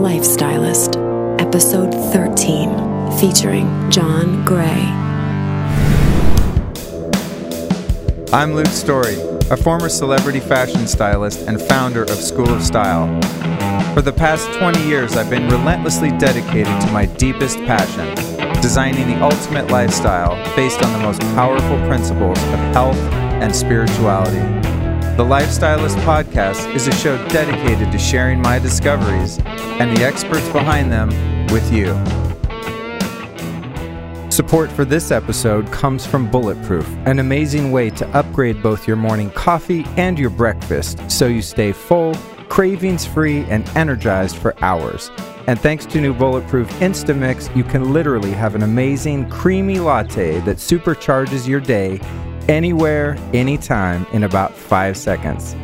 Lifestylist, Episode 13, featuring John Gray. I'm Luke Story, a former celebrity fashion stylist and founder of School of Style. For the past 20 years, I've been relentlessly dedicated to my deepest passion, designing the ultimate lifestyle based on the most powerful principles of health and spirituality. The Lifestylist Podcast is a show dedicated to sharing my discoveries and the experts behind them with you. Support for this episode comes from Bulletproof, an amazing way to upgrade both your morning coffee and your breakfast so you stay full, cravings-free, and energized for hours. And thanks to new Bulletproof Instamix, you can literally have an amazing creamy latte that supercharges your day anywhere, anytime, in about 5 seconds.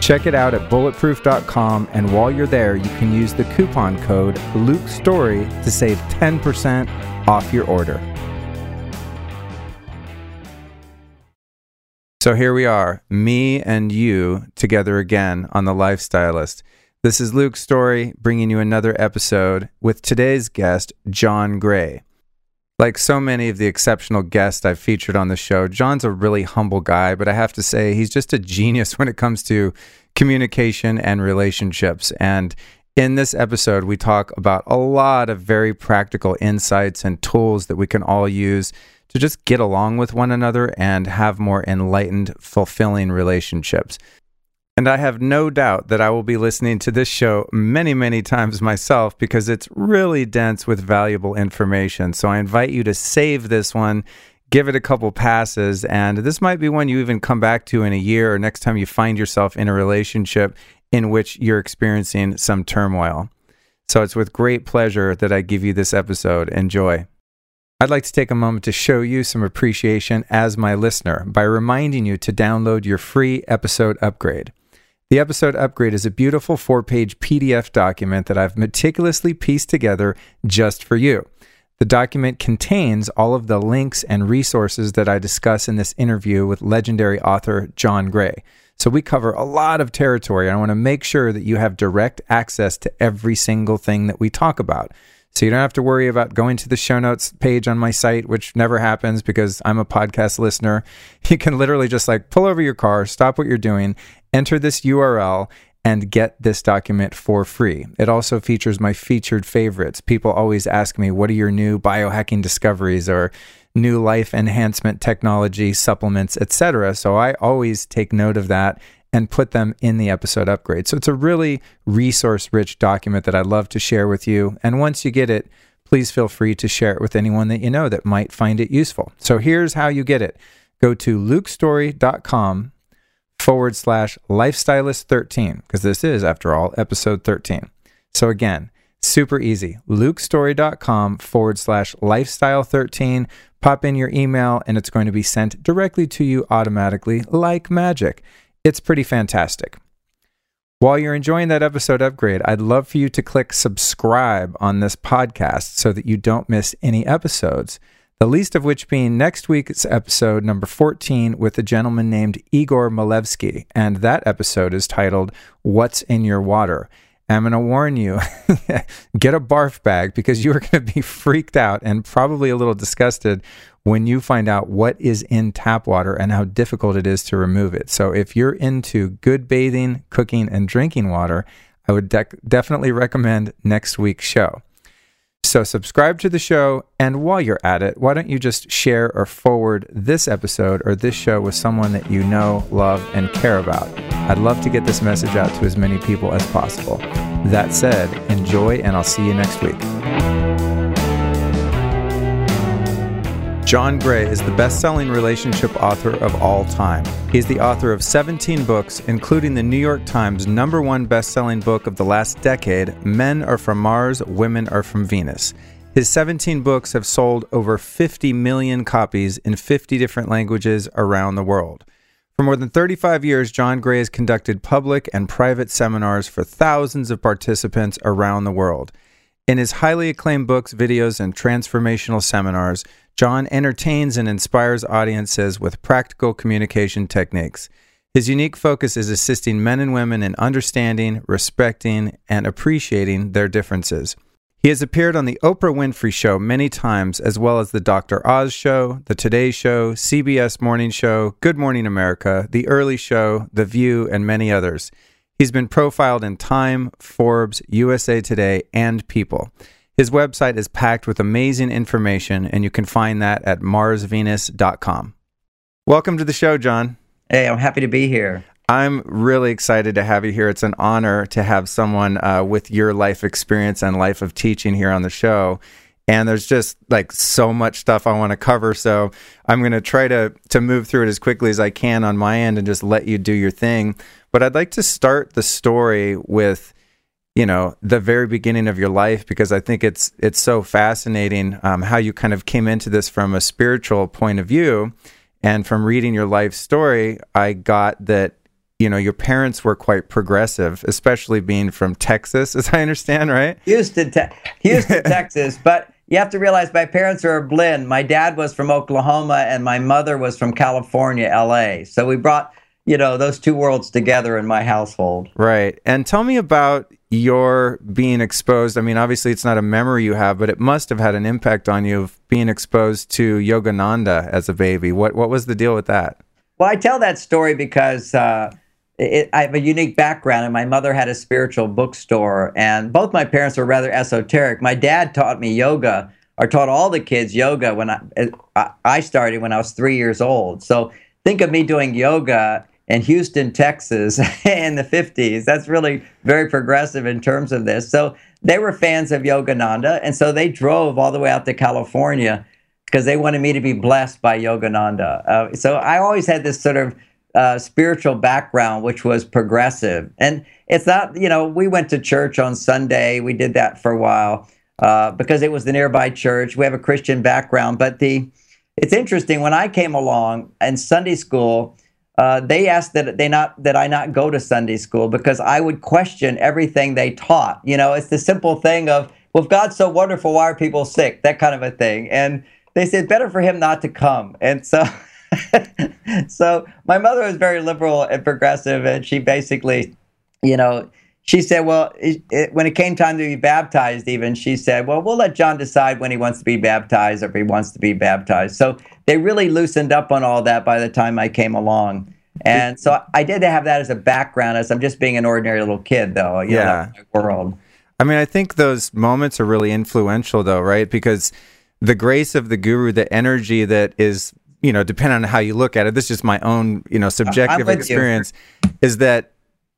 Check it out at bulletproof.com, and while you're there, you can use the coupon code LukeStory to save 10% off your order. So here we are, me and you together again on The Lifestylist. This is Luke Story, bringing you another episode with today's guest, John Gray. Like so many of the exceptional guests I've featured on the show, John's a really humble guy, but I have to say he's just a genius when it comes to communication and relationships. And in this episode, we talk about a lot of very practical insights and tools that we can all use to just get along with one another and have more enlightened, fulfilling relationships. And I have no doubt that I will be listening to this show many, many times myself because it's really dense with valuable information. So I invite you to save this one, give it a couple passes, and this might be one you even come back to in a year or next time you find yourself in a relationship in which you're experiencing some turmoil. So it's with great pleasure that I give you this episode. Enjoy. I'd like to take a moment to show you some appreciation as my listener by reminding you to download your free episode upgrade. The episode upgrade is a beautiful 4-page PDF document that I've meticulously pieced together just for you. The document contains all of the links and resources that I discuss in this interview with legendary author John Gray. So we cover a lot of territory, and I want to make sure that you have direct access to every single thing that we talk about. So you don't have to worry about going to the show notes page on my site, which never happens because I'm a podcast listener. You can literally just pull over your car, stop what you're doing, enter this URL, and get this document for free. It also features my featured favorites. People always ask me, what are your new biohacking discoveries or new life enhancement technology, supplements, etc. So I always take note of that and put them in the episode upgrade. So it's a really resource-rich document that I'd love to share with you. And once you get it, please feel free to share it with anyone that you know that might find it useful. So here's how you get it. Go to lukestory.com/lifestylist13, because this is, after all, episode 13. So again, super easy. lukestory.com/lifestyle13. Pop in your email, and it's going to be sent directly to you automatically, like magic. It's pretty fantastic. While you're enjoying that episode upgrade, I'd love for you to click subscribe on this podcast so that you don't miss any episodes, the least of which being next week's episode number 14 with a gentleman named Igor Malevsky. And that episode is titled, What's in Your Water? I'm going to warn you, get a barf bag because you are going to be freaked out and probably a little disgusted when you find out what is in tap water and how difficult it is to remove it. So if you're into good bathing, cooking, and drinking water, I would definitely recommend next week's show. So subscribe to the show, and while you're at it, why don't you just share or forward this episode or this show with someone that you know, love, and care about. I'd love to get this message out to as many people as possible. That said, enjoy, and I'll see you next week. John Gray is the best-selling relationship author of all time. He's the author of 17 books, including the New York Times #1 best-selling book of the last decade, Men Are From Mars, Women Are From Venus. His 17 books have sold over 50 million copies in 50 different languages around the world. For more than 35 years, John Gray has conducted public and private seminars for thousands of participants around the world. In his highly acclaimed books, videos, and transformational seminars, John entertains and inspires audiences with practical communication techniques. His unique focus is assisting men and women in understanding, respecting, and appreciating their differences. He has appeared on the Oprah Winfrey Show many times, as well as the Dr. Oz Show, The Today Show, CBS Morning Show, Good Morning America, The Early Show, The View, and many others. He's been profiled in Time, Forbes, USA Today, and People. His website is packed with amazing information, and you can find that at MarsVenus.com. Welcome to the show, John. Hey, I'm happy to be here. I'm really excited to have you here. It's an honor to have someone with your life experience and life of teaching here on the show. And there's just like so much stuff I want to cover. So I'm going to try to move through it as quickly as I can on my end and just let you do your thing. But I'd like to start the story with, you know, the very beginning of your life, because I think it's so fascinating how you kind of came into this from a spiritual point of view. And from reading your life story, I got that, you know, your parents were quite progressive, especially being from Texas, as I understand, right? Houston, Texas. But you have to realize my parents are a blend. My dad was from Oklahoma and my mother was from California, LA. So we brought, you know, those two worlds together in my household. Right. And tell me about your being exposed. I mean, obviously it's not a memory you have, but it must have had an impact on you of being exposed to Yogananda as a baby. What was the deal with that? Well, I tell that story because I have a unique background, and my mother had a spiritual bookstore, and both my parents were rather esoteric. My dad taught me yoga, or taught all the kids yoga when I started when I was 3 years old. So think of me doing yoga in Houston, Texas in the 50s. That's really very progressive in terms of this. So they were fans of Yogananda, and so they drove all the way out to California because they wanted me to be blessed by Yogananda. So I always had this sort of spiritual background, which was progressive. And it's not, you know, we went to church on Sunday. We did that for a while because it was the nearby church. We have a Christian background. But it's interesting, when I came along in Sunday school, they asked that I not go to Sunday school because I would question everything they taught. You know, it's the simple thing of, well, if God's so wonderful, why are people sick? That kind of a thing. And they said, better for him not to come. And so so my mother was very liberal and progressive, and she basically, you know, she said, well, when it came time to be baptized even, she said, well, we'll let John decide when he wants to be baptized or if he wants to be baptized. So they really loosened up on all that by the time I came along. And so I did have that as a background, as I'm just being an ordinary little kid, though. You know, in my world. I mean, I think those moments are really influential, though, right? Because the grace of the guru, the energy that is, you know, depending on how you look at it, this is just my own, you know, subjective experience, is that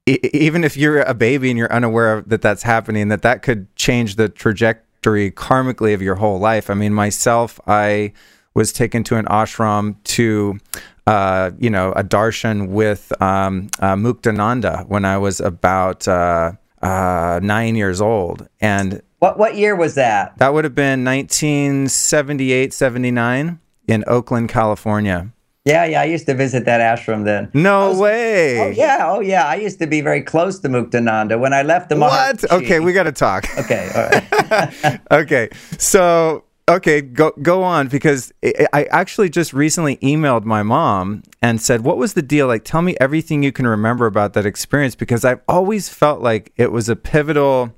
even if you're a baby and you're unaware that that's happening, that could change the trajectory karmically of your whole life. I mean, myself, I was taken to an ashram to, you know, a darshan with Muktananda when I was about 9 years old. And What year was that? That would have been 1978, 79 in Oakland, California. Yeah, I used to visit that ashram then. No way. Oh yeah. I used to be very close to Muktananda when I left the Maharishi. What? Okay, we got to talk. Okay, all right. Okay, so, okay, go on, because I actually just recently emailed my mom and said, what was the deal? Like, tell me everything you can remember about that experience, because I've always felt like it was a pivotal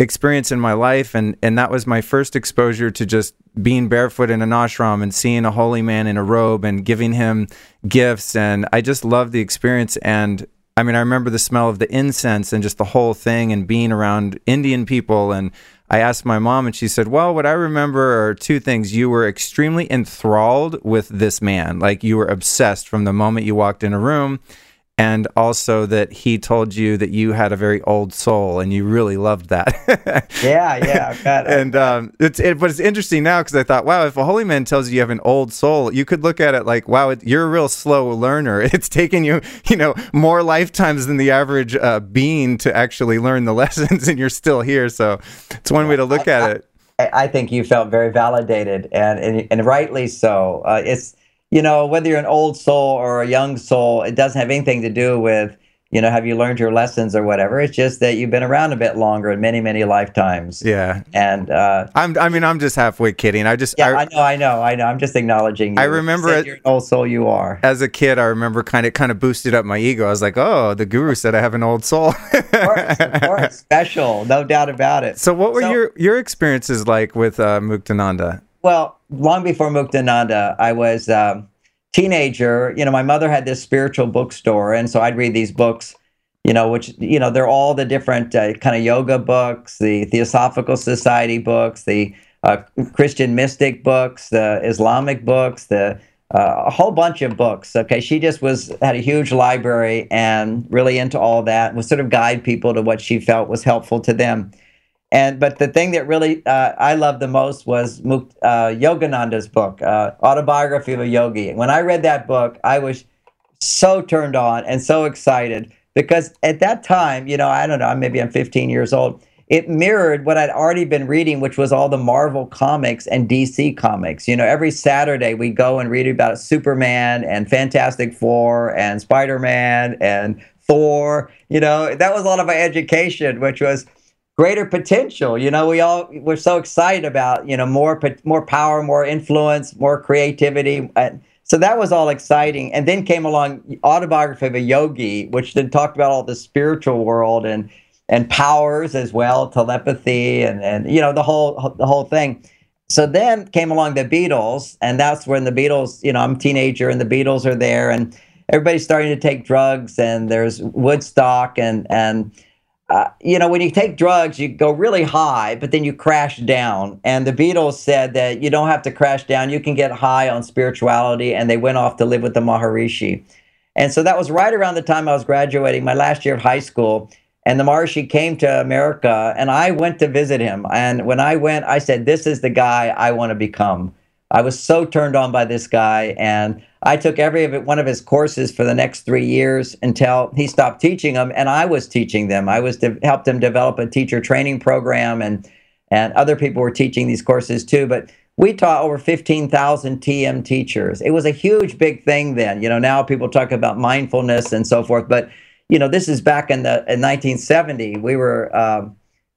experience in my life, and that was my first exposure to just being barefoot in an ashram and seeing a holy man in a robe and giving him gifts, and I just loved the experience. And I mean, I remember the smell of the incense and just the whole thing, and being around Indian people. And I asked my mom, and she said, well, what I remember are two things. You were extremely enthralled with this man, like you were obsessed from the moment you walked in a room. And also that he told you that you had a very old soul, and you really loved that. Yeah, got it. And but it's interesting now, because I thought, wow, if a holy man tells you have an old soul, you could look at it like, wow, you're a real slow learner. It's taken you, you know, more lifetimes than the average being to actually learn the lessons, and you're still here. So it's one way to look at it. I think you felt very validated, and rightly so. It's, you know, whether you're an old soul or a young soul, it doesn't have anything to do with you know, have you learned your lessons or whatever? It's just that you've been around a bit longer in many, many lifetimes. Yeah. And I'm just halfway kidding. I know. I'm just acknowledging you. I remember it. You're an old soul you are. As a kid, I remember kind of boosted up my ego. I was like, oh, the guru said I have an old soul. Of course. Special. No doubt about it. So what were your experiences like with Muktananda? Well, long before Muktananda, I was... teenager, you know, my mother had this spiritual bookstore, and so I'd read these books, you know, which, you know, they're all the different kind of yoga books, the Theosophical Society books, the Christian mystic books, the Islamic books, the a whole bunch of books. Okay, she just had a huge library and really into all that, and would sort of guide people to what she felt was helpful to them. But the thing that really I loved the most was Yogananda's book, Autobiography of a Yogi. When I read that book, I was so turned on and so excited because at that time, you know, I don't know, maybe I'm 15 years old, it mirrored what I'd already been reading, which was all the Marvel comics and DC comics. You know, every Saturday we go and read about Superman and Fantastic Four and Spider-Man and Thor. You know, that was a lot of my education, which was... greater potential, you know. We're so excited about, you know, more power, more influence, more creativity. So that was all exciting. And then came along Autobiography of a Yogi, which then talked about all the spiritual world and powers as well, telepathy and you know the whole thing. So then came along the Beatles, and that's when the Beatles, you know, I'm a teenager and the Beatles are there, and everybody's starting to take drugs, and there's Woodstock and. You know, when you take drugs, you go really high, but then you crash down. And the Beatles said that you don't have to crash down. You can get high on spirituality. And they went off to live with the Maharishi. And so that was right around the time I was graduating, my last year of high school. And the Maharishi came to America, and I went to visit him. And when I went, I said, this is the guy I want to become. I was so turned on by this guy. And I took one of his courses for the next 3 years until he stopped teaching them, and I was teaching them. I was helped them develop a teacher training program, and other people were teaching these courses too. But we taught over 15,000 TM teachers. It was a huge, big thing then. You know, now people talk about mindfulness and so forth, but you know, this is back in 1970. We were,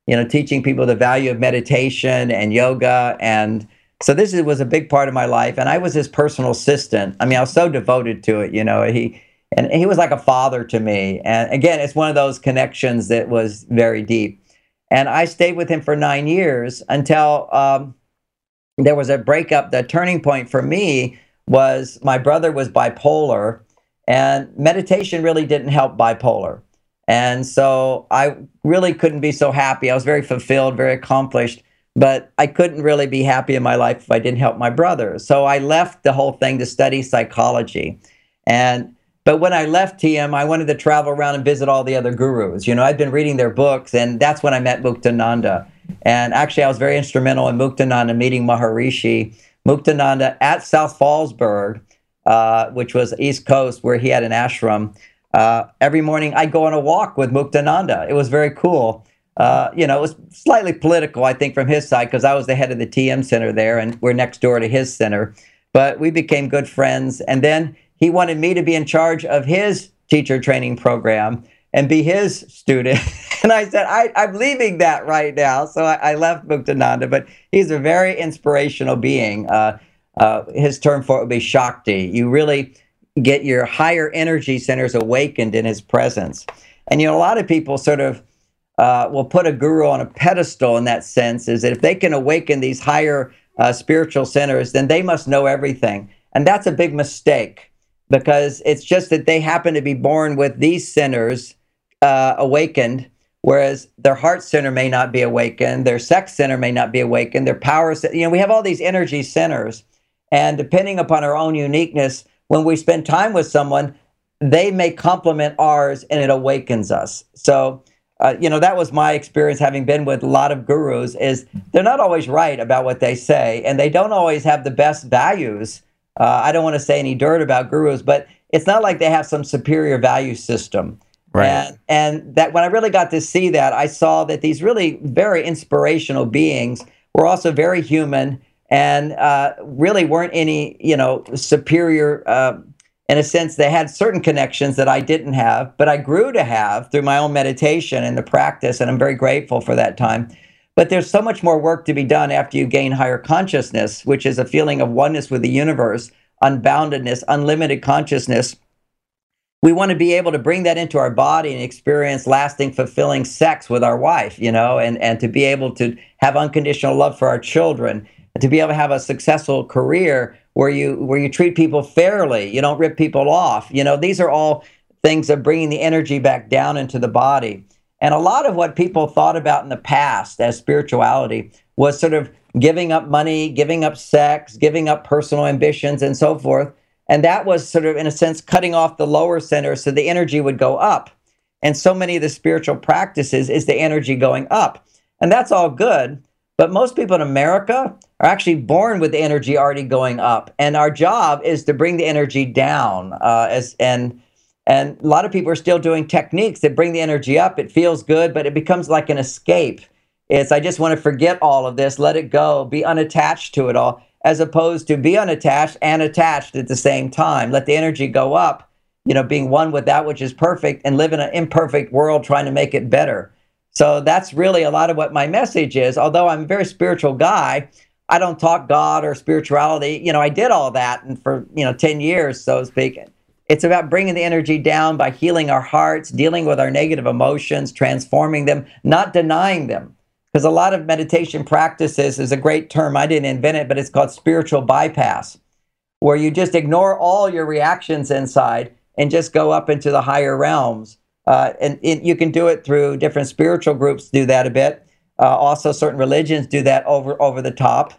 you know, teaching people the value of meditation and yoga and. So this was a big part of my life, and I was his personal assistant. I mean, I was so devoted to it, you know. He was like a father to me. And again, it's one of those connections that was very deep. And I stayed with him for 9 years until there was a breakup. The turning point for me was my brother was bipolar, and meditation really didn't help bipolar. And so I really couldn't be so happy. I was very fulfilled, very accomplished. But I couldn't really be happy in my life if I didn't help my brother. So I left the whole thing to study psychology. But when I left TM, I wanted to travel around and visit all the other gurus. You know, I'd been reading their books, and that's when I met Muktananda. And actually, I was very instrumental in Muktananda meeting Maharishi. Muktananda at South Fallsburg, which was East Coast, where he had an ashram. Every morning, I'd go on a walk with Muktananda. It was very cool. You know, it was slightly political, I think, from his side, because I was the head of the TM center there, and we're next door to his center. But we became good friends. And then he wanted me to be in charge of his teacher training program and be his student. And I said, I'm leaving that right now. So I left Muktananda, but he's a very inspirational being. His term for it would be Shakti. You really get your higher energy centers awakened in his presence. And, you know, a lot of people sort of will put a guru on a pedestal in that sense, is that if they can awaken these higher spiritual centers, then they must know everything. And that's a big mistake, because it's just that they happen to be born with these centers awakened, whereas their heart center may not be awakened, their sex center may not be awakened, their power center. You know, we have all these energy centers, and depending upon our own uniqueness, when we spend time with someone, they may complement ours and it awakens us. So, you know, that was my experience having been with a lot of gurus, is they're not always right about what they say, and they don't always have the best values. I don't want to say any dirt about gurus, but it's not like they have some superior value system. Right. And that when I really got to see that, I saw that these really very inspirational beings were also very human, and really weren't any, you know, superior in a sense, they had certain connections that I didn't have, but I grew to have through my own meditation and the practice, and I'm very grateful for that time. But there's so much more work to be done after you gain higher consciousness, which is a feeling of oneness with the universe, unboundedness, unlimited consciousness. We want to be able to bring that into our body and experience lasting, fulfilling sex with our wife, you know, and to be able to have unconditional love for our children, to be able to have a successful career where you treat people fairly, you don't rip people off. You know, these are all things of bringing the energy back down into the body. And a lot of what people thought about in the past as spirituality was sort of giving up money, giving up sex, giving up personal ambitions and so forth. And that was sort of, in a sense, cutting off the lower center so the energy would go up. And so many of the spiritual practices is the energy going up. And that's all good. But most people in America are actually born with the energy already going up. And our job is to bring the energy down. And a lot of people are still doing techniques that bring the energy up. It feels good, but it becomes like an escape. It's, I just want to forget all of this, let it go, be unattached to it all, as opposed to be unattached and attached at the same time. Let the energy go up, you know, being one with that which is perfect, and live in an imperfect world trying to make it better. So that's really a lot of what my message is. Although I'm a very spiritual guy, I don't talk God or spirituality. You know, I did all that and for, you know, 10 years, so to speak. It's about bringing the energy down by healing our hearts, dealing with our negative emotions, transforming them, not denying them. Because a lot of meditation practices is a great term. I didn't invent it, but it's called spiritual bypass, where you just ignore all your reactions inside and just go up into the higher realms. And you can do it through different spiritual groups, do that a bit. Also, certain religions do that over the top.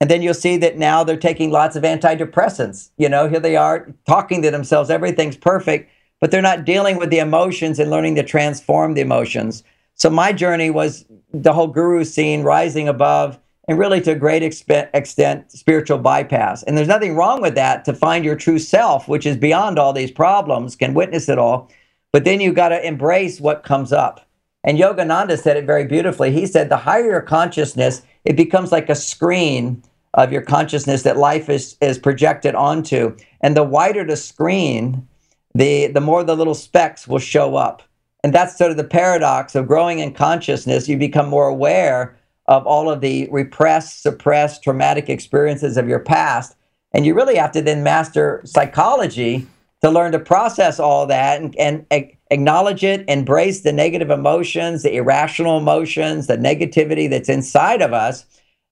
And then you'll see that now they're taking lots of antidepressants. You know, here they are talking to themselves, everything's perfect, but they're not dealing with the emotions and learning to transform the emotions. So my journey was the whole guru scene, rising above, and really to a great extent, spiritual bypass. And there's nothing wrong with that, to find your true self, which is beyond all these problems, can witness it all. But then you got to embrace what comes up. And Yogananda said it very beautifully. He said, the higher your consciousness, it becomes like a screen of your consciousness that life is projected onto. And the wider the screen, the more the little specks will show up. And that's sort of the paradox of growing in consciousness. You become more aware of all of the repressed, suppressed, traumatic experiences of your past. And you really have to then master psychology to learn to process all that and acknowledge it, embrace the negative emotions, the irrational emotions, the negativity that's inside of us,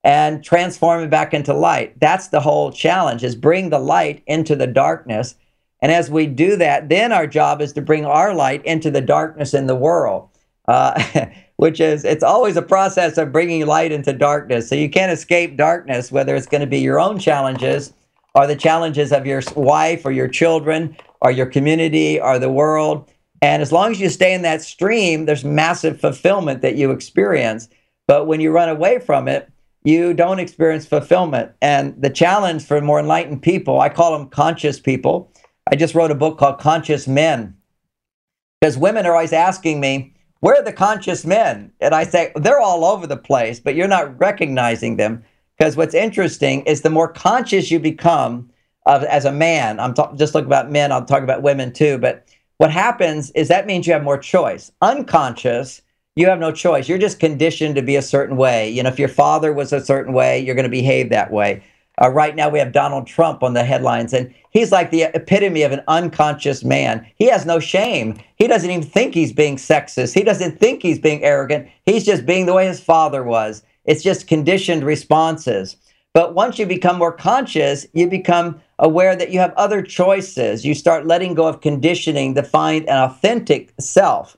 and transform it back into light. That's the whole challenge, is bring the light into the darkness. And as we do that, then our job is to bring our light into the darkness in the world, which is, it's always a process of bringing light into darkness. So you can't escape darkness, whether it's going to be your own challenges or the challenges of your wife or your children or your community or the world. And as long as you stay in that stream, there's massive fulfillment that you experience. But when you run away from it, you don't experience fulfillment. And the challenge for more enlightened people, I call them conscious people. I just wrote a book called Conscious Men, because women are always asking me, where are the conscious men? And I say, they're all over the place, but you're not recognizing them. Because what's interesting is the more conscious you become as a man, I'm just talking about men, I'll talk about women too, but what happens is that means you have more choice. Unconscious, you have no choice. You're just conditioned to be a certain way. You know, if your father was a certain way, you're going to behave that way. Right now we have Donald Trump on the headlines, and he's like the epitome of an unconscious man. He has no shame. He doesn't even think he's being sexist. He doesn't think he's being arrogant. He's just being the way his father was. It's just conditioned responses. But once you become more conscious, you become aware that you have other choices. You start letting go of conditioning to find an authentic self.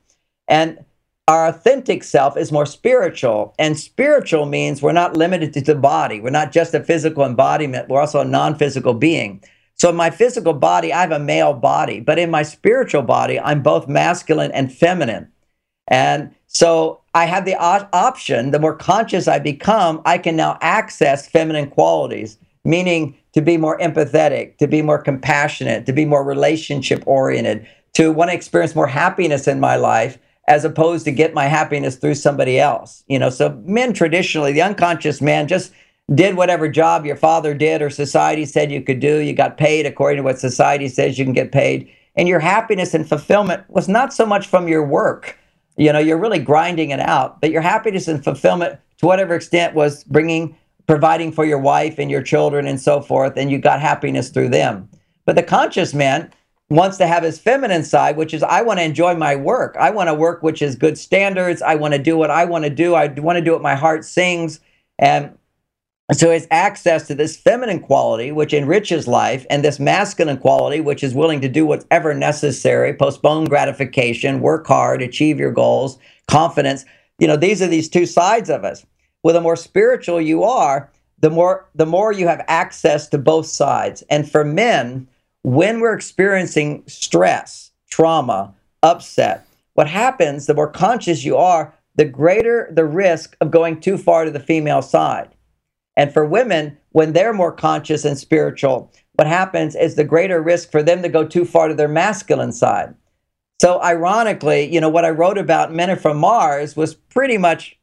And our authentic self is more spiritual, and spiritual means we're not limited to the body. We're not just a physical embodiment. We're also a non-physical being. So in my physical body, I have a male body, but in my spiritual body, I'm both masculine and feminine. And so I have the option, the more conscious I become, I can now access feminine qualities, meaning to be more empathetic, to be more compassionate, to be more relationship-oriented, to want to experience more happiness in my life, as opposed to get my happiness through somebody else. You know, so men traditionally, the unconscious man just did whatever job your father did or society said you could do. You got paid according to what society says you can get paid. And your happiness and fulfillment was not so much from your work. You know, you're really grinding it out, but your happiness and fulfillment to whatever extent was providing for your wife and your children and so forth, and you got happiness through them. But the conscious man wants to have his feminine side, which is, I want to enjoy my work. I want to work which is good standards. I want to do what I want to do. I want to do what my heart sings. And so his access to this feminine quality, which enriches life, and this masculine quality, which is willing to do whatever necessary, postpone gratification, work hard, achieve your goals, confidence. You know, these are these two sides of us. Well, the more spiritual you are, the more you have access to both sides. And for men, when we're experiencing stress, trauma, upset, what happens, the more conscious you are, the greater the risk of going too far to the female side. And for women, when they're more conscious and spiritual, what happens is the greater risk for them to go too far to their masculine side. So ironically, you know, what I wrote about Men Are From Mars was pretty much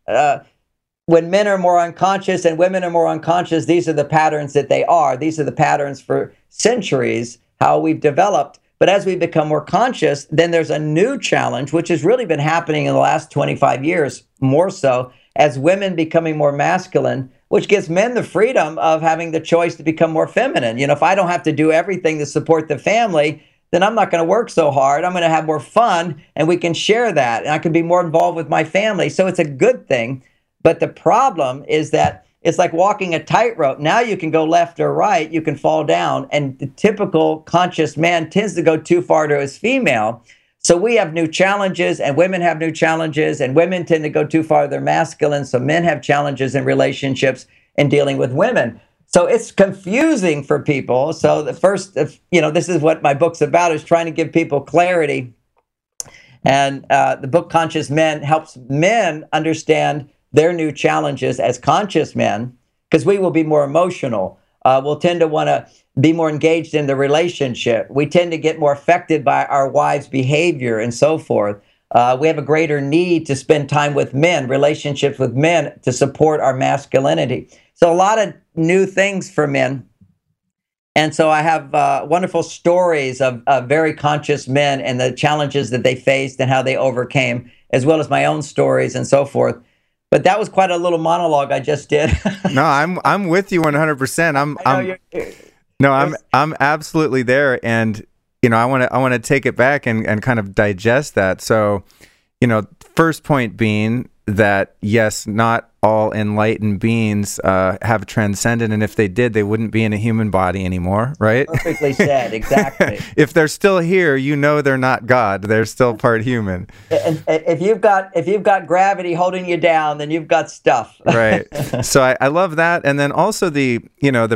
when men are more unconscious and women are more unconscious, these are the patterns that they are. These are the patterns for centuries, how we've developed. But as we become more conscious, then there's a new challenge, which has really been happening in the last 25 years, more so, as women becoming more masculine, which gives men the freedom of having the choice to become more feminine. You know, if I don't have to do everything to support the family, then I'm not going to work so hard. I'm going to have more fun, and we can share that, and I can be more involved with my family. So it's a good thing. But the problem is that it's like walking a tightrope. Now you can go left or right, you can fall down, and the typical conscious man tends to go too far to his female. So we have new challenges, and women have new challenges, and women tend to go too far to their masculine, so men have challenges in relationships and dealing with women. So it's confusing for people. So the first, you know, this is what my book's about, is trying to give people clarity. And the book Conscious Men helps men understand their new challenges as conscious men, because we will be more emotional. We'll tend to want to be more engaged in the relationship. We tend to get more affected by our wives' behavior and so forth. We have a greater need to spend time with men, relationships with men, to support our masculinity. So a lot of new things for men. And so I have wonderful stories of very conscious men and the challenges that they faced and how they overcame, as well as my own stories and so forth. But that was quite a little monologue I just did. No, I'm with you 100%. I'm absolutely there, and you know, I want to take it back and kind of digest that. So, you know, first point being that yes, not all enlightened beings have transcended, and if they did, they wouldn't be in a human body anymore, right? Perfectly said, exactly. If they're still here, you know they're not God; they're still part human. If you've got gravity holding you down, then you've got stuff. Right. So I love that, and then also the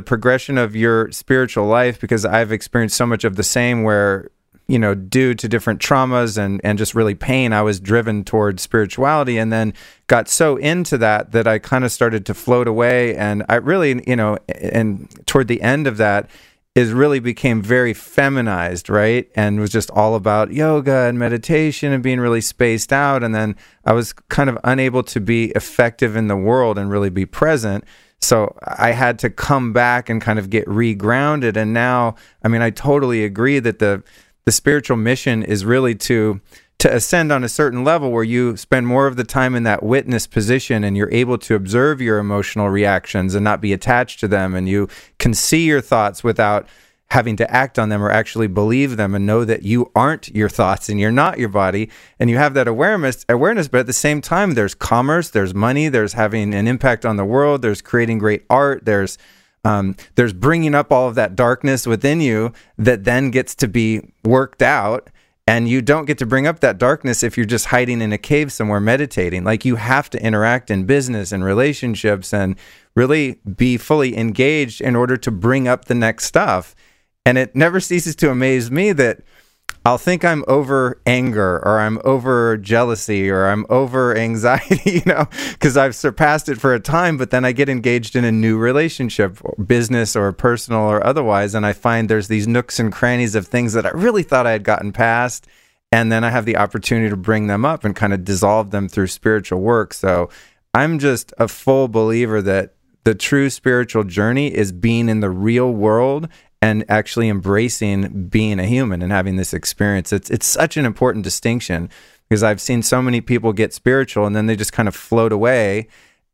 progression of your spiritual life, because I've experienced so much of the same where, you know, due to different traumas and just really pain, I was driven towards spirituality, and then got so into that I kind of started to float away. And I really, you know, and toward the end of that is really became very feminized, right? And was just all about yoga and meditation and being really spaced out. And then I was kind of unable to be effective in the world and really be present. So I had to come back and kind of get regrounded. And now, I mean, I totally agree that the spiritual mission is really to ascend on a certain level where you spend more of the time in that witness position, and you're able to observe your emotional reactions and not be attached to them, and you can see your thoughts without having to act on them or actually believe them, and know that you aren't your thoughts and you're not your body, and you have that awareness. But at the same time, there's commerce, there's money, there's having an impact on the world, there's creating great art, there's bringing up all of that darkness within you that then gets to be worked out, and you don't get to bring up that darkness if you're just hiding in a cave somewhere meditating. Like, you have to interact in business and relationships and really be fully engaged in order to bring up the next stuff. And it never ceases to amaze me that I'll think I'm over anger, or I'm over jealousy, or I'm over anxiety, you know, because I've surpassed it for a time, but then I get engaged in a new relationship, or business or personal or otherwise, and I find there's these nooks and crannies of things that I really thought I had gotten past, and then I have the opportunity to bring them up and kind of dissolve them through spiritual work. So I'm just a full believer that The true spiritual journey is being in the real world and actually embracing being a human and having this experience. It's such an important distinction, because I've seen so many people get spiritual and then they just kind of float away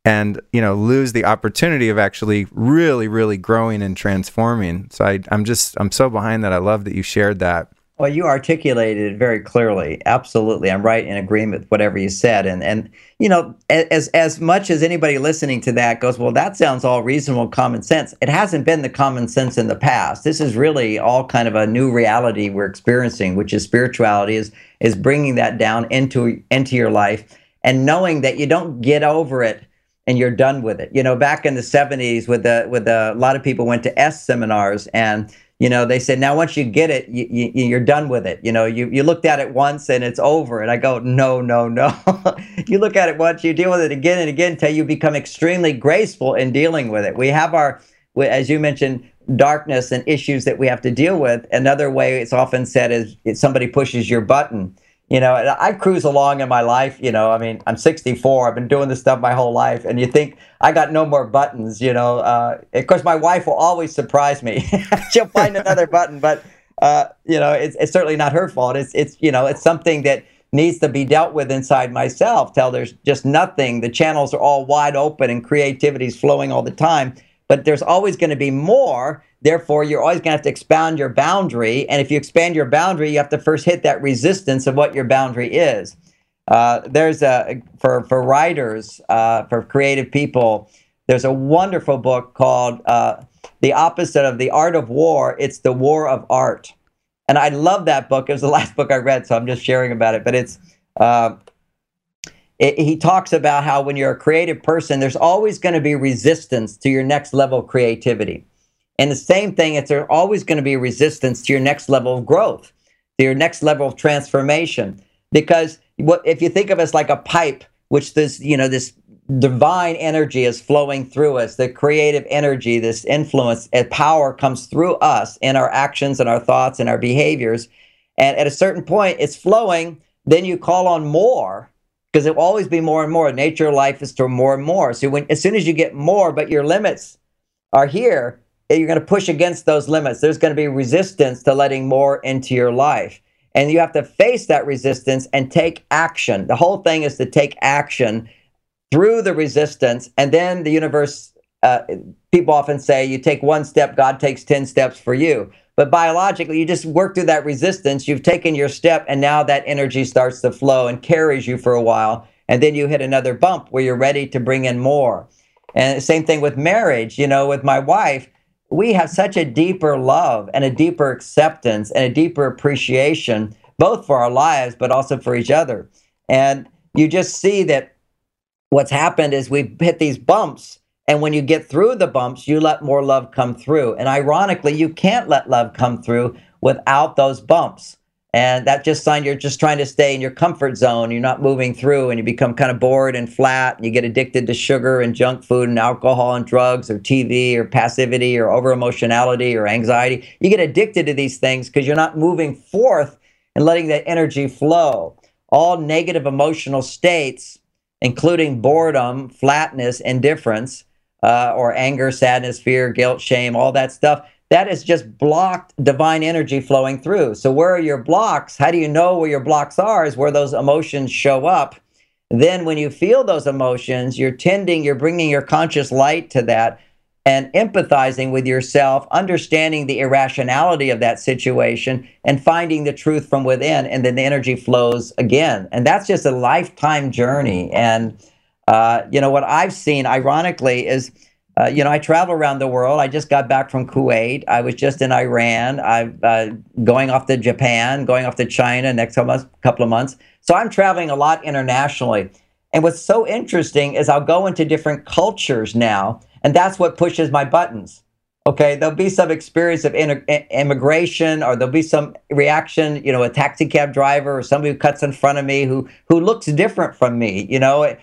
and, you know, lose the opportunity of actually really, really growing and transforming. So I'm so behind that. I love that you shared that. Well, you articulated it very clearly. Absolutely. I'm right in agreement with whatever you said. And you know, as much as anybody listening to that goes, well, that sounds all reasonable common sense, it hasn't been the common sense in the past. This is really all kind of a new reality we're experiencing, which is spirituality is bringing that down into your life and knowing that you don't get over it and you're done with it. You know, back in the 70s with a lot of people went to S seminars, and you know, they said, now once you get it, you're done with it. You know, you looked at it once and it's over. And I go, no. You look at it once, you deal with it again and again until you become extremely graceful in dealing with it. We have our, as you mentioned, darkness and issues that we have to deal with. Another way it's often said is if somebody pushes your button. You know, and I cruise along in my life, you know, I mean, I'm 64, I've been doing this stuff my whole life, and you think, I got no more buttons, you know. Of course, my wife will always surprise me. She'll find another button, but, you know, it's certainly not her fault. It's you know, it's something that needs to be dealt with inside myself till there's just nothing. The channels are all wide open and creativity is flowing all the time, but there's always going to be more. Therefore, you're always going to have to expand your boundary. And if you expand your boundary, you have to first hit that resistance of what your boundary is. For writers, for creative people, there's a wonderful book called The Opposite of the Art of War. It's The War of Art. And I love that book. It was the last book I read, so I'm just sharing about it. But it's he talks about how when you're a creative person, there's always going to be resistance to your next level of creativity. And the same thing, there's always going to be resistance to your next level of growth, to your next level of transformation. Because if you think of us like a pipe, which this, you know, this divine energy is flowing through us, the creative energy, this influence and power comes through us in our actions and our thoughts and our behaviors. And at a certain point, it's flowing, then you call on more, because it will always be more and more. Nature of life is to more and more. So as soon as you get more, but your limits are here, you're going to push against those limits. There's going to be resistance to letting more into your life. And you have to face that resistance and take action. The whole thing is to take action through the resistance. And then the universe, people often say, you take one step, God takes 10 steps for you. But biologically, you just work through that resistance. You've taken your step, and now that energy starts to flow and carries you for a while. And then you hit another bump where you're ready to bring in more. And same thing with marriage, you know, with my wife. We have such a deeper love and a deeper acceptance and a deeper appreciation, both for our lives, but also for each other. And you just see that what's happened is we've hit these bumps. And when you get through the bumps, you let more love come through. And ironically, you can't let love come through without those bumps. And that just sign you're just trying to stay in your comfort zone. You're not moving through, and you become kind of bored and flat, and you get addicted to sugar and junk food and alcohol and drugs or TV or passivity or over-emotionality or anxiety. You get addicted to these things because you're not moving forth and letting that energy flow. All negative emotional states, including boredom, flatness, indifference, or anger, sadness, fear, guilt, shame, all that stuff, that is just blocked divine energy flowing through. So where are your blocks? How do you know where your blocks are? Is where those emotions show up. Then when you feel those emotions, you're bringing your conscious light to that and empathizing with yourself, understanding the irrationality of that situation and finding the truth from within. And then the energy flows again. And that's just a lifetime journey. And, you know, what I've seen ironically is, you know, I travel around the world. I just got back from Kuwait. I was just in Iran. I'm going off to Japan, going off to China next couple of months. So I'm traveling a lot internationally. And what's so interesting is I'll go into different cultures now, and that's what pushes my buttons. Okay, there'll be some experience of immigration, or there'll be some reaction, you know, a taxi cab driver or somebody who cuts in front of me who looks different from me, you know.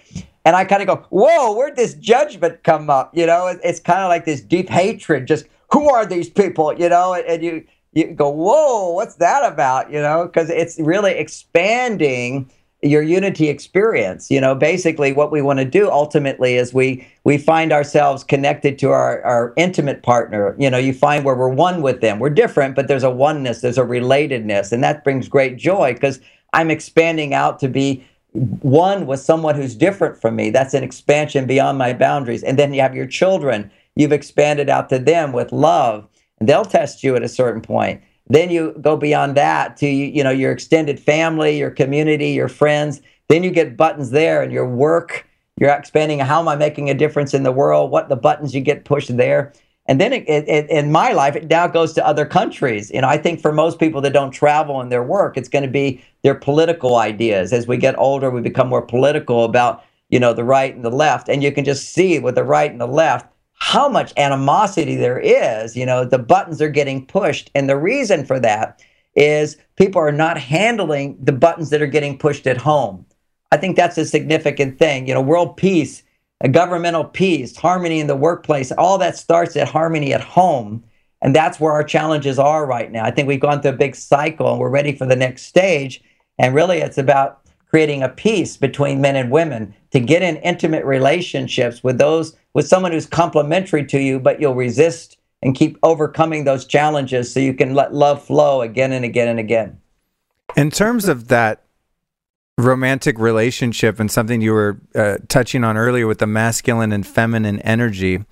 And I kind of go, whoa, where'd this judgment come up? You know, it's kind of like this deep hatred, just who are these people, you know? And you go, whoa, what's that about, you know? Because it's really expanding your unity experience. You know, basically what we want to do ultimately is we find ourselves connected to our intimate partner. You know, you find where we're one with them. We're different, but there's a oneness, there's a relatedness, and that brings great joy because I'm expanding out to be one with someone who's different from me. That's an expansion beyond my boundaries. And then you have your children. You've expanded out to them with love, and they'll test you at a certain point. Then you go beyond that to, you know, your extended family, your community, your friends. Then you get buttons there and your work. You're expanding. How am I making a difference in the world? What the buttons you get pushed there. And then in my life, it now goes to other countries. You know, I think for most people that don't travel in their work, it's going to be their political ideas. As we get older, we become more political about, you know, the right and the left. And you can just see with the right and the left how much animosity there is. You know, the buttons are getting pushed. And the reason for that is people are not handling the buttons that are getting pushed at home. I think that's a significant thing. You know, world peace, a governmental peace, harmony in the workplace, all that starts at harmony at home. And that's where our challenges are right now. I think we've gone through a big cycle and we're ready for the next stage. And really it's about creating a peace between men and women to get in intimate relationships with those, with someone who's complementary to you, but you'll resist and keep overcoming those challenges so you can let love flow again and again and again. In terms of that romantic relationship and something you were touching on earlier with the masculine and feminine energy,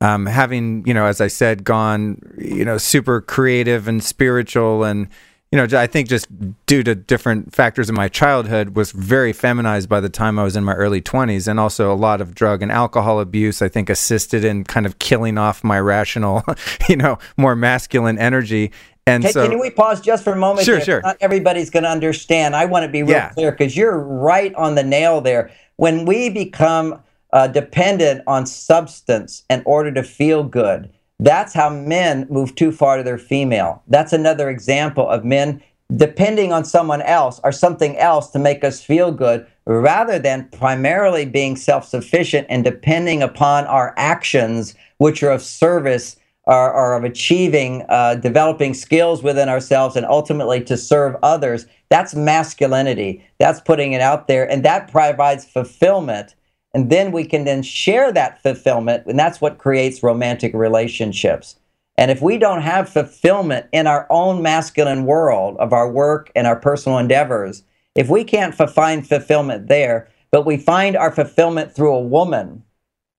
having, you know, as I said, gone, you know, super creative and spiritual and, you know, I think just due to different factors in my childhood was very feminized by the time I was in my early 20s, and also a lot of drug and alcohol abuse, I think, assisted in kind of killing off my rational, you know, more masculine energy. And hey, so, can we pause just for a moment? Sure. Not everybody's going to understand. I want to be real clear because you're right on the nail there. When we become dependent on substance in order to feel good, that's how men move too far to their female. That's another example of men depending on someone else or something else to make us feel good rather than primarily being self-sufficient and depending upon our actions, which are of service or of achieving, developing skills within ourselves and ultimately to serve others. That's masculinity. That's putting it out there. And that provides fulfillment. And then we can then share that fulfillment, and that's what creates romantic relationships. And if we don't have fulfillment in our own masculine world of our work and our personal endeavors, if we can't find fulfillment there, but we find our fulfillment through a woman,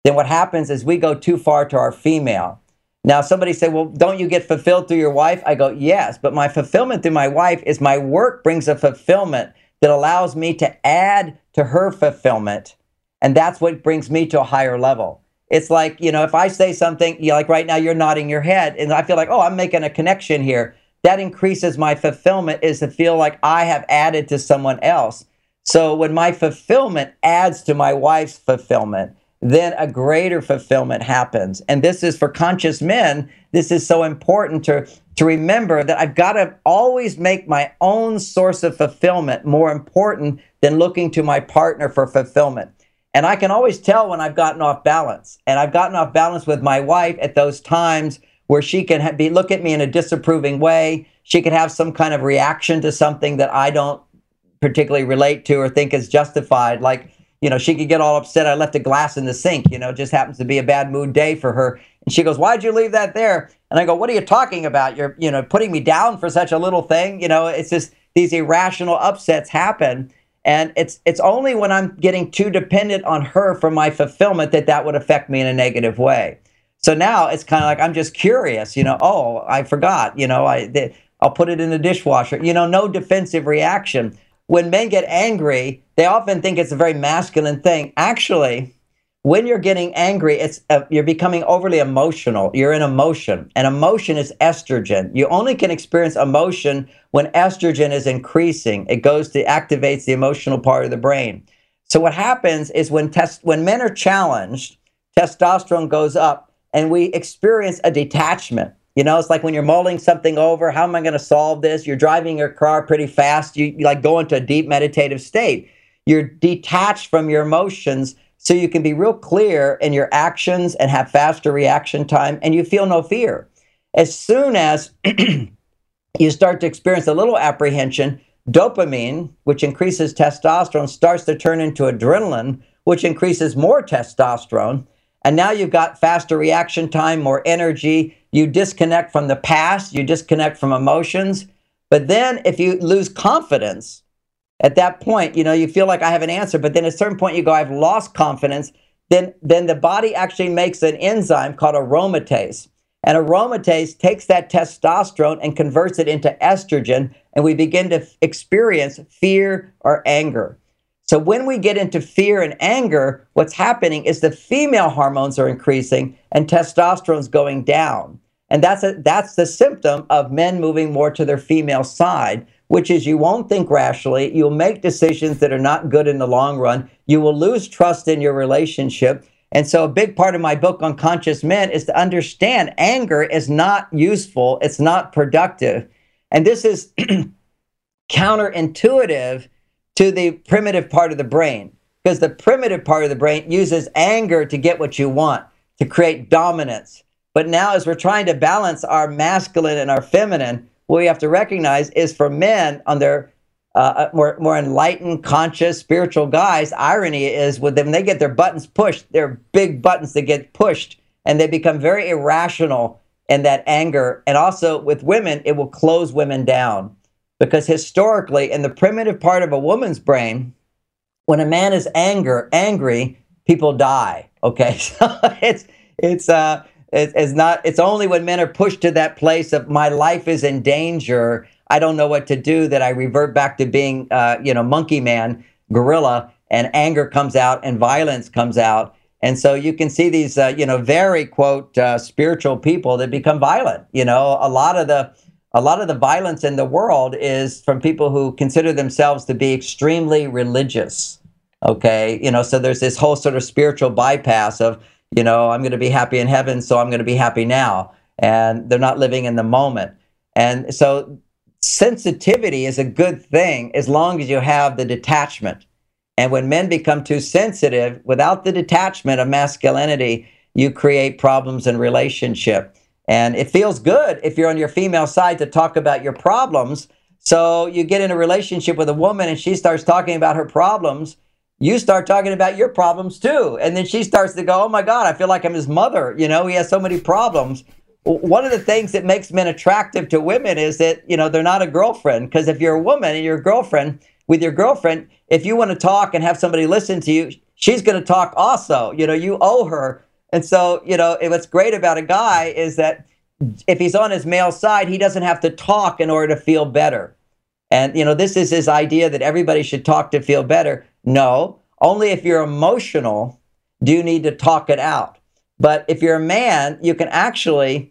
then what happens is we go too far to our female. Now, somebody said, well, don't you get fulfilled through your wife? I go, yes, but my fulfillment through my wife is my work brings a fulfillment that allows me to add to her fulfillment. And that's what brings me to a higher level. It's like, you know, if I say something, you know, like right now you're nodding your head and I feel like, oh, I'm making a connection here. That increases my fulfillment is to feel like I have added to someone else. So when my fulfillment adds to my wife's fulfillment, then a greater fulfillment happens. And this is for conscious men. This is so important to remember that I've got to always make my own source of fulfillment more important than looking to my partner for fulfillment. And I can always tell when I've gotten off balance. And I've gotten off balance with my wife at those times where she can look at me in a disapproving way. She could have some kind of reaction to something that I don't particularly relate to or think is justified. Like, you know, she could get all upset. I left a glass in the sink. You know, it just happens to be a bad mood day for her. And she goes, why'd you leave that there? And I go, what are you talking about? You're, you know, putting me down for such a little thing. You know, it's just these irrational upsets happen. And it's only when I'm getting too dependent on her for my fulfillment that that would affect me in a negative way. So now it's kind of like I'm just curious, you know, oh, I forgot, you know, I'll put it in the dishwasher. You know, no defensive reaction. When men get angry, they often think it's a very masculine thing. Actually, when you're getting angry, you're becoming overly emotional. You're in emotion, and emotion is estrogen. You only can experience emotion when estrogen is increasing. It activates the emotional part of the brain. So what happens is when men are challenged, testosterone goes up, and we experience a detachment. You know, it's like when you're mulling something over. How am I going to solve this? You're driving your car pretty fast. You like go into a deep meditative state. You're detached from your emotions. So you can be real clear in your actions and have faster reaction time, and you feel no fear. As soon as you start to experience a little apprehension, Dopamine, which increases testosterone, starts to turn into adrenaline, which increases more testosterone. And now you've got faster reaction time, more energy. You disconnect from the past. You disconnect from emotions. But then if you lose confidence, at that point, you know, you feel like I have an answer. But then at a certain point, you go, I've lost confidence. Then the body actually makes an enzyme called aromatase. And aromatase takes that testosterone and converts it into estrogen, and we begin to experience fear or anger. So when we get into fear and anger, what's happening is the female hormones are increasing and testosterone's going down. And that's the symptom of men moving more to their female side, which is you won't think rationally, you'll make decisions that are not good in the long run, you will lose trust in your relationship. And so a big part of my book on Conscious Men is to understand anger is not useful, it's not productive. And this is counterintuitive to the primitive part of the brain, because the primitive part of the brain uses anger to get what you want, to create dominance. But now as we're trying to balance our masculine and our feminine, what we have to recognize is for men on their more enlightened, conscious, spiritual guys, irony is with them, they get their buttons pushed, they're big buttons that get pushed, and they become very irrational in that anger. And also with women, it will close women down. Because historically, in the primitive part of a woman's brain, when a man is angry, people die. Okay, so it's not. It's only when men are pushed to that place of my life is in danger, I don't know what to do, that I revert back to being, monkey man, gorilla, and anger comes out and violence comes out. And so you can see these, very, quote, spiritual people that become violent. You know, a lot of the violence in the world is from people who consider themselves to be extremely religious. Okay, so there's this whole sort of spiritual bypass of, I'm going to be happy in heaven, so I'm going to be happy now. And they're not living in the moment. And so sensitivity is a good thing as long as you have the detachment. And when men become too sensitive, without the detachment of masculinity, you create problems in relationship. And it feels good if you're on your female side to talk about your problems. So you get in a relationship with a woman and she starts talking about her problems. You start talking about your problems too. And then she starts to go, oh my God, I feel like I'm his mother. He has so many problems. One of the things that makes men attractive to women is that, they're not a girlfriend. Because if you're a woman and you're a girlfriend with your girlfriend, if you want to talk and have somebody listen to you, she's going to talk also. You owe her. And so, what's great about a guy is that if he's on his male side, he doesn't have to talk in order to feel better. And, this is his idea that everybody should talk to feel better. No, only if you're emotional do you need to talk it out. But if you're a man, you can actually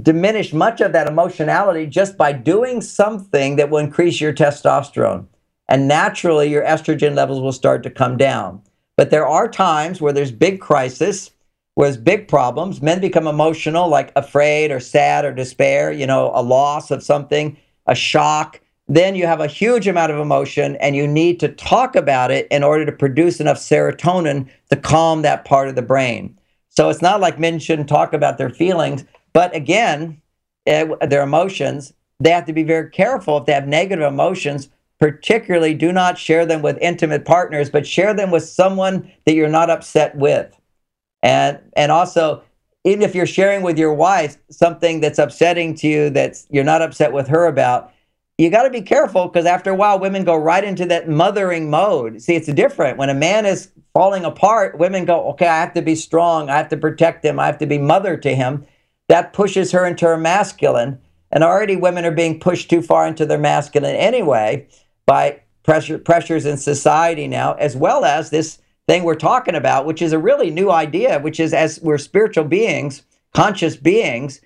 diminish much of that emotionality just by doing something that will increase your testosterone. And naturally, your estrogen levels will start to come down. But there are times where there's big crisis, where there's big problems. Men become emotional, like afraid or sad or despair, a loss of something, a shock. Then you have a huge amount of emotion and you need to talk about it in order to produce enough serotonin to calm that part of the brain. So it's not like men shouldn't talk about their feelings, but again, their emotions, they have to be very careful if they have negative emotions. Particularly, do not share them with intimate partners, but share them with someone that you're not upset with. And also, even if you're sharing with your wife something that's upsetting to you that you're not upset with her about, you got to be careful, because after a while, women go right into that mothering mode. See, it's different. When a man is falling apart, women go, okay, I have to be strong. I have to protect him. I have to be mother to him. That pushes her into her masculine. And already women are being pushed too far into their masculine anyway, by pressures in society now, as well as this thing we're talking about, which is a really new idea, which is as we're spiritual beings, conscious beings,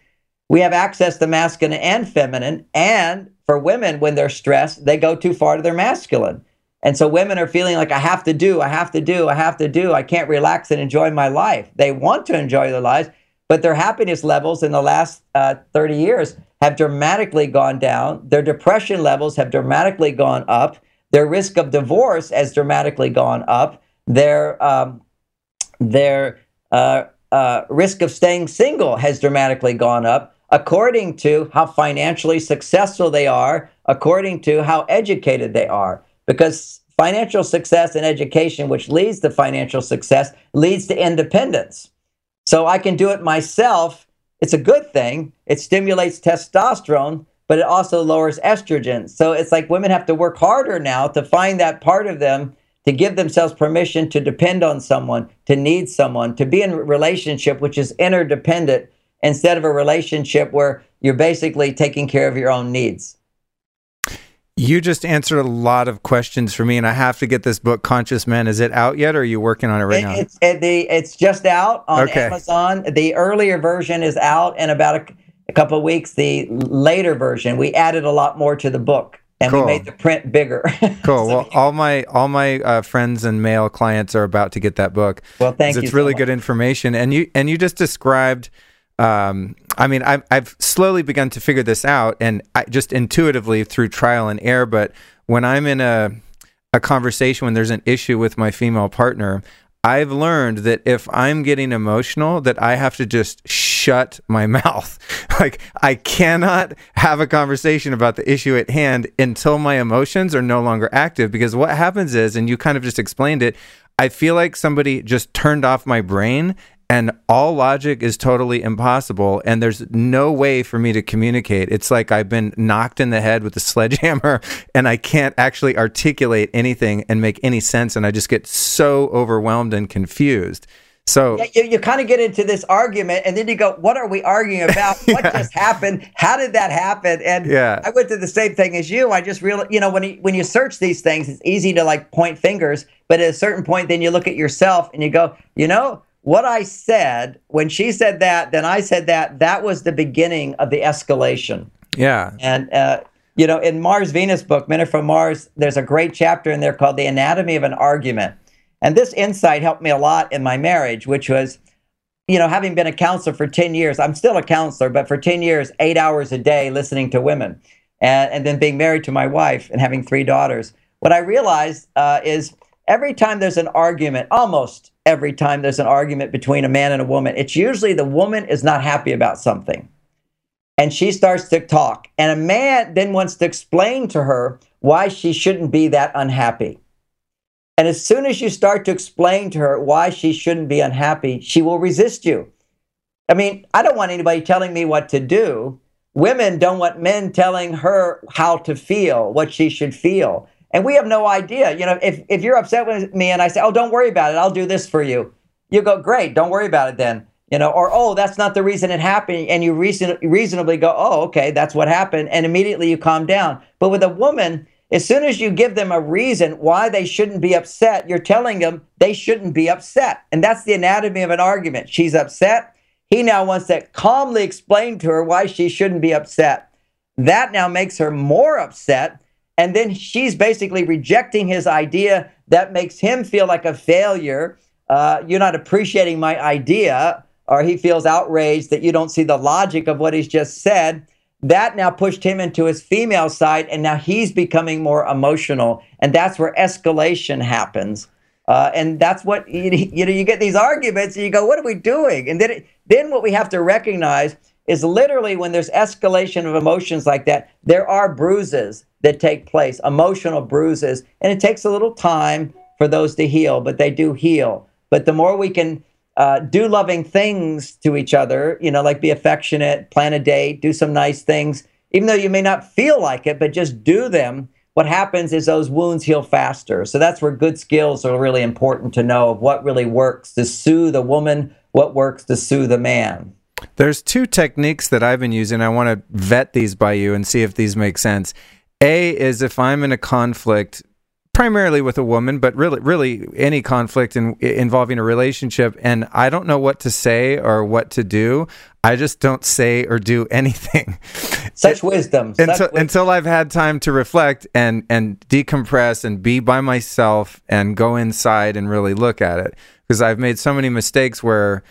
we have access to masculine and feminine. And for women, when they're stressed, they go too far to their masculine. And so women are feeling like, I have to do. I can't relax and enjoy my life. They want to enjoy their lives, but their happiness levels in the last 30 years have dramatically gone down. Their depression levels have dramatically gone up. Their risk of divorce has dramatically gone up. Their risk of staying single has dramatically gone up. according to how financially successful they are, according to how educated they are. Because financial success and education, which leads to financial success, leads to independence. So I can do it myself. It's a good thing. It stimulates testosterone, but it also lowers estrogen. So it's like women have to work harder now to find that part of them, to give themselves permission to depend on someone, to need someone, to be in a relationship which is interdependent instead of a relationship where you're basically taking care of your own needs. You just answered a lot of questions for me, and I have to get this book, Conscious Men. Is it out yet, or are you working on it right now? It's just out on Amazon. The earlier version is out in about a couple of weeks. The later version, we added a lot more to the book, and we made the print bigger. Cool. Well, all my friends and male clients are about to get that book. Well, thank you. It's really good information, and you just described. I mean, I've slowly begun to figure this out, and just intuitively through trial and error. But when I'm in a conversation, when there's an issue with my female partner, I've learned that if I'm getting emotional, that I have to just shut my mouth. Like, I cannot have a conversation about the issue at hand until my emotions are no longer active. Because what happens is, and you kind of just explained it, I feel like somebody just turned off my brain, and all logic is totally impossible, and there's no way for me to communicate. It's like I've been knocked in the head with a sledgehammer, and I can't actually articulate anything and make any sense, and I just get so overwhelmed and confused. So yeah, you kind of get into this argument, and then you go, what are we arguing about? What just happened? How did that happen? And I went through the same thing as you. I just realized, when you search these things, it's easy to like point fingers, but at a certain point, then you look at yourself and you go, what I said, when she said that, then I said that, that was the beginning of the escalation. Yeah. And, in MarsVenus book, Men Are From Mars, there's a great chapter in there called The Anatomy of an Argument. And this insight helped me a lot in my marriage, which was, having been a counselor for 10 years, I'm still a counselor, but for 10 years, 8 hours a day listening to women, and then being married to my wife and having 3 daughters. What I realized is every time there's an argument, almost every time there's an argument between a man and a woman, it's usually the woman is not happy about something. And she starts to talk. And a man then wants to explain to her why she shouldn't be that unhappy. And as soon as you start to explain to her why she shouldn't be unhappy, she will resist you. I mean, I don't want anybody telling me what to do. Women don't want men telling her how to feel, what she should feel. And we have no idea. If you're upset with me and I say, oh, don't worry about it, I'll do this for you. You go, great, don't worry about it then. Or, oh, that's not the reason it happened. And you reasonably go, oh, okay, that's what happened. And immediately you calm down. But with a woman, as soon as you give them a reason why they shouldn't be upset, you're telling them they shouldn't be upset. And that's the anatomy of an argument. She's upset. He now wants to calmly explain to her why she shouldn't be upset. That now makes her more upset. And then she's basically rejecting his idea. That makes him feel like a failure. You're not appreciating my idea, or he feels outraged that you don't see the logic of what he's just said. That now pushed him into his female side, and now he's becoming more emotional. And that's where escalation happens. And that's what, you get these arguments and you go, what are we doing? And then what we have to recognize is literally when there's escalation of emotions like that, there are bruises that take place, emotional bruises, and it takes a little time for those to heal, but they do heal. But the more we can do loving things to each other, like be affectionate, plan a date, do some nice things, even though you may not feel like it, but just do them, what happens is those wounds heal faster. So that's where good skills are really important to know of what really works to soothe a woman, what works to soothe a man. There's two techniques that I've been using. I want to vet these by you and see if these make sense. A is if I'm in a conflict, primarily with a woman, but really any conflict involving a relationship, and I don't know what to say or what to do, I just don't say or do anything. Until I've had time to reflect and decompress and be by myself and go inside and really look at it. Because I've made so many mistakes where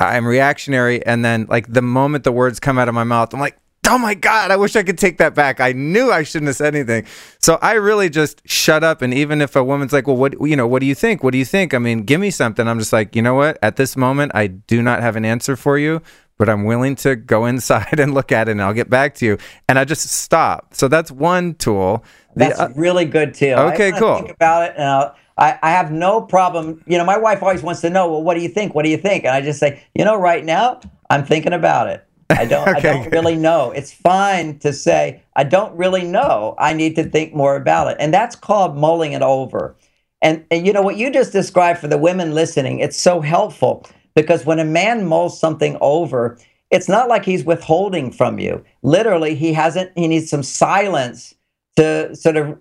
I'm reactionary, and then like the moment the words come out of my mouth, I'm like, oh my God, I wish I could take that back. I knew I shouldn't have said anything. So I really just shut up. And even if a woman's like, well, what do you think? What do you think? I mean, give me something. I'm just like, at this moment, I do not have an answer for you, but I'm willing to go inside and look at it, and I'll get back to you. And I just stop. So that's one tool. That's really good too. Okay, cool. Think about it. And I have no problem. You know, my wife always wants to know, well, what do you think? What do you think? And I just say, you know, right now I'm thinking about it. Okay, I don't really know. It's fine to say, I don't really know. I need to think more about it. And that's called mulling it over. And you know, what you just described for the women listening, it's so helpful because when a man mulls something over, it's not like he's withholding from you. Literally, he needs some silence to sort of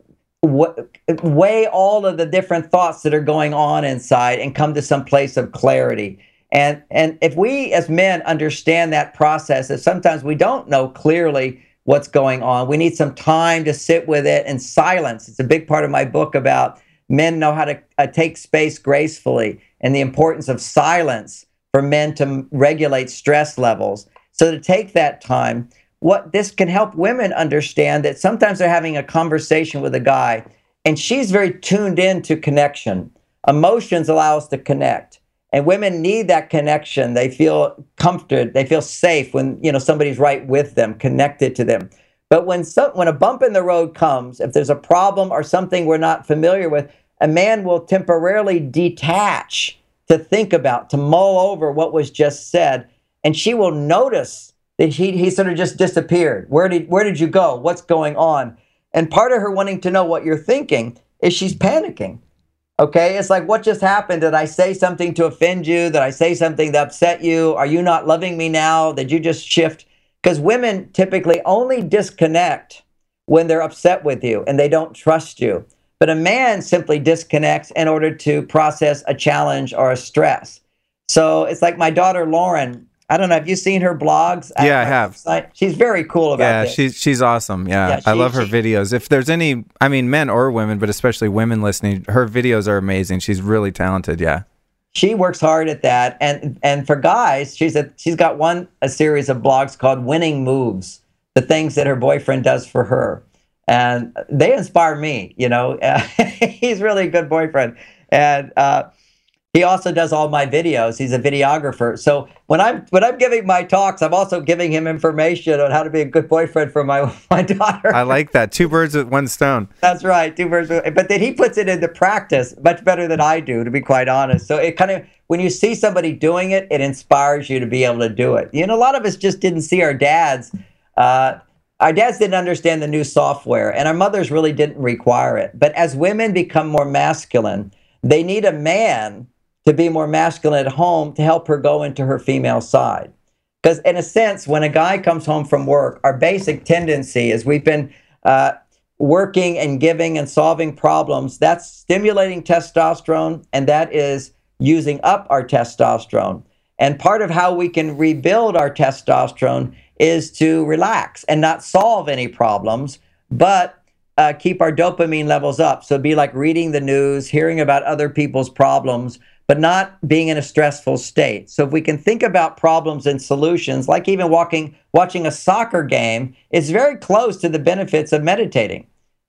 weigh all of the different thoughts that are going on inside and come to some place of clarity. And if we as men understand that process, that sometimes we don't know clearly what's going on, we need some time to sit with it in silence. It's a big part of my book about men know how to take space gracefully and the importance of silence for men to regulate stress levels. So to take that time, what this can help women understand that sometimes they're having a conversation with a guy and she's very tuned in to connection. Emotions allow us to connect. And women need that connection. They feel comforted. They feel safe when, you know, somebody's right with them, connected to them. But when a bump in the road comes, if there's a problem or something we're not familiar with, a man will temporarily detach to think about, to mull over what was just said. And she will notice that he sort of just disappeared. Where did you go? What's going on? And part of her wanting to know what you're thinking is she's panicking. Okay, it's like, what just happened? Did I say something to offend you? Did I say something to upset you? Are you not loving me now? Did you just shift? Because women typically only disconnect when they're upset with you and they don't trust you. But a man simply disconnects in order to process a challenge or a stress. So it's like my daughter, Lauren. I don't know, have you seen her blogs? Yeah, I have. She's very cool about it. Yeah, she's awesome. Yeah, I love her videos. If there's any, I mean, men or women, but especially women listening, her videos are amazing. She's really talented, yeah. She works hard at that. And for guys, she's got a series of blogs called Winning Moves, the things that her boyfriend does for her. And they inspire me, you know. He's really a good boyfriend. And he also does all my videos. He's a videographer. So when I'm giving my talks, I'm also giving him information on how to be a good boyfriend for my daughter. I like that. Two birds with one stone. That's right. Two birds. But then he puts it into practice much better than I do, to be quite honest. So it kind of, when you see somebody doing it, it inspires you to be able to do it. You know, a lot of us just didn't see our dads. Our dads didn't understand the new software, and our mothers really didn't require it. But as women become more masculine, they need a man to be more masculine at home to help her go into her female side. Because in a sense, when a guy comes home from work, our basic tendency is we've been working and giving and solving problems. That's stimulating testosterone, and that is using up our testosterone. And part of how we can rebuild our testosterone is to relax and not solve any problems, but keep our dopamine levels up. So it'd be like reading the news, hearing about other people's problems, but not being in a stressful state. So if we can think about problems and solutions, like even watching a soccer game, it's very close to the benefits of meditating.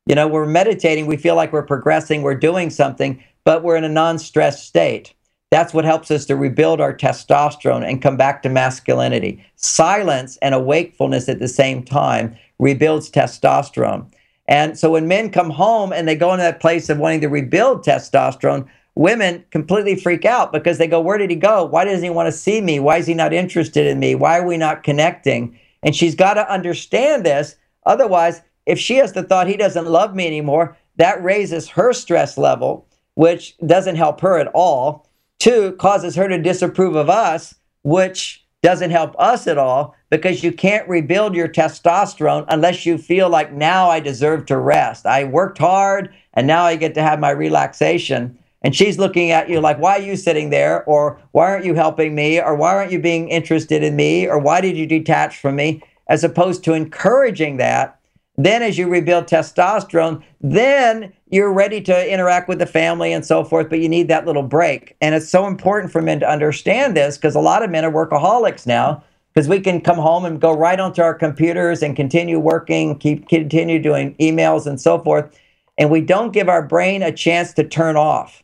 You know, we're meditating, we feel like we're progressing, we're doing something, but we're in a non-stress state. That's what helps us to rebuild our testosterone and come back to masculinity. Silence and a wakefulness at the same time rebuilds testosterone. And so when men come home and they go into that place of wanting to rebuild testosterone, women completely freak out because they go, where did he go? Why doesn't he want to see me? Why is he not interested in me? Why are we not connecting? And she's got to understand this. Otherwise, if she has the thought he doesn't love me anymore, that raises her stress level, which doesn't help her at all. Two, causes her to disapprove of us, which doesn't help us at all, because you can't rebuild your testosterone unless you feel like, now I deserve to rest. I worked hard and now I get to have my relaxation. And she's looking at you like, why are you sitting there? Or why aren't you helping me? Or why aren't you being interested in me? Or why did you detach from me? As opposed to encouraging that. Then as you rebuild testosterone, then you're ready to interact with the family and so forth, but you need that little break. And it's so important for men to understand this, because a lot of men are workaholics now, because we can come home and go right onto our computers and continue working, continue doing emails and so forth. And we don't give our brain a chance to turn off.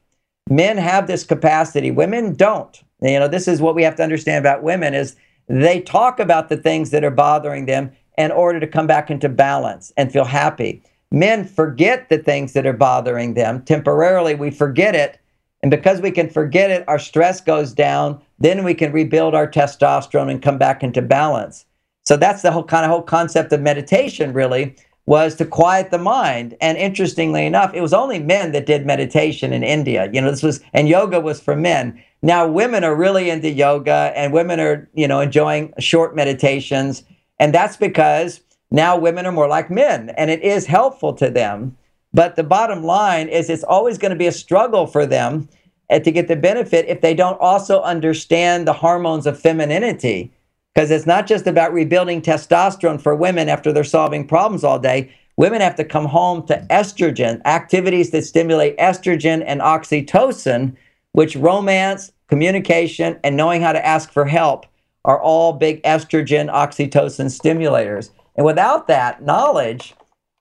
Men have this capacity. Women don't. You know, this is what we have to understand about women is They talk about the things that are bothering them in order to come back into balance and feel happy. Men forget the things that are bothering them. Temporarily, we forget it. And because we can forget it, our stress goes down. Then we can rebuild our testosterone and come back into balance. So that's the whole concept of meditation, really, was to quiet the mind. And interestingly enough, it was only men that did meditation in India. You know, this was, and yoga was for men. Now women are really into yoga, and women are, you know, enjoying short meditations. And that's because now women are more like men, and it is helpful to them. But the bottom line is it's always going to be a struggle for them to get the benefit if they don't also understand the hormones of femininity. Because it's not just about rebuilding testosterone for women after they're solving problems all day. Women have to come home to estrogen, activities that stimulate estrogen and oxytocin, which romance, communication, and knowing how to ask for help are all big estrogen, oxytocin stimulators. And without that knowledge,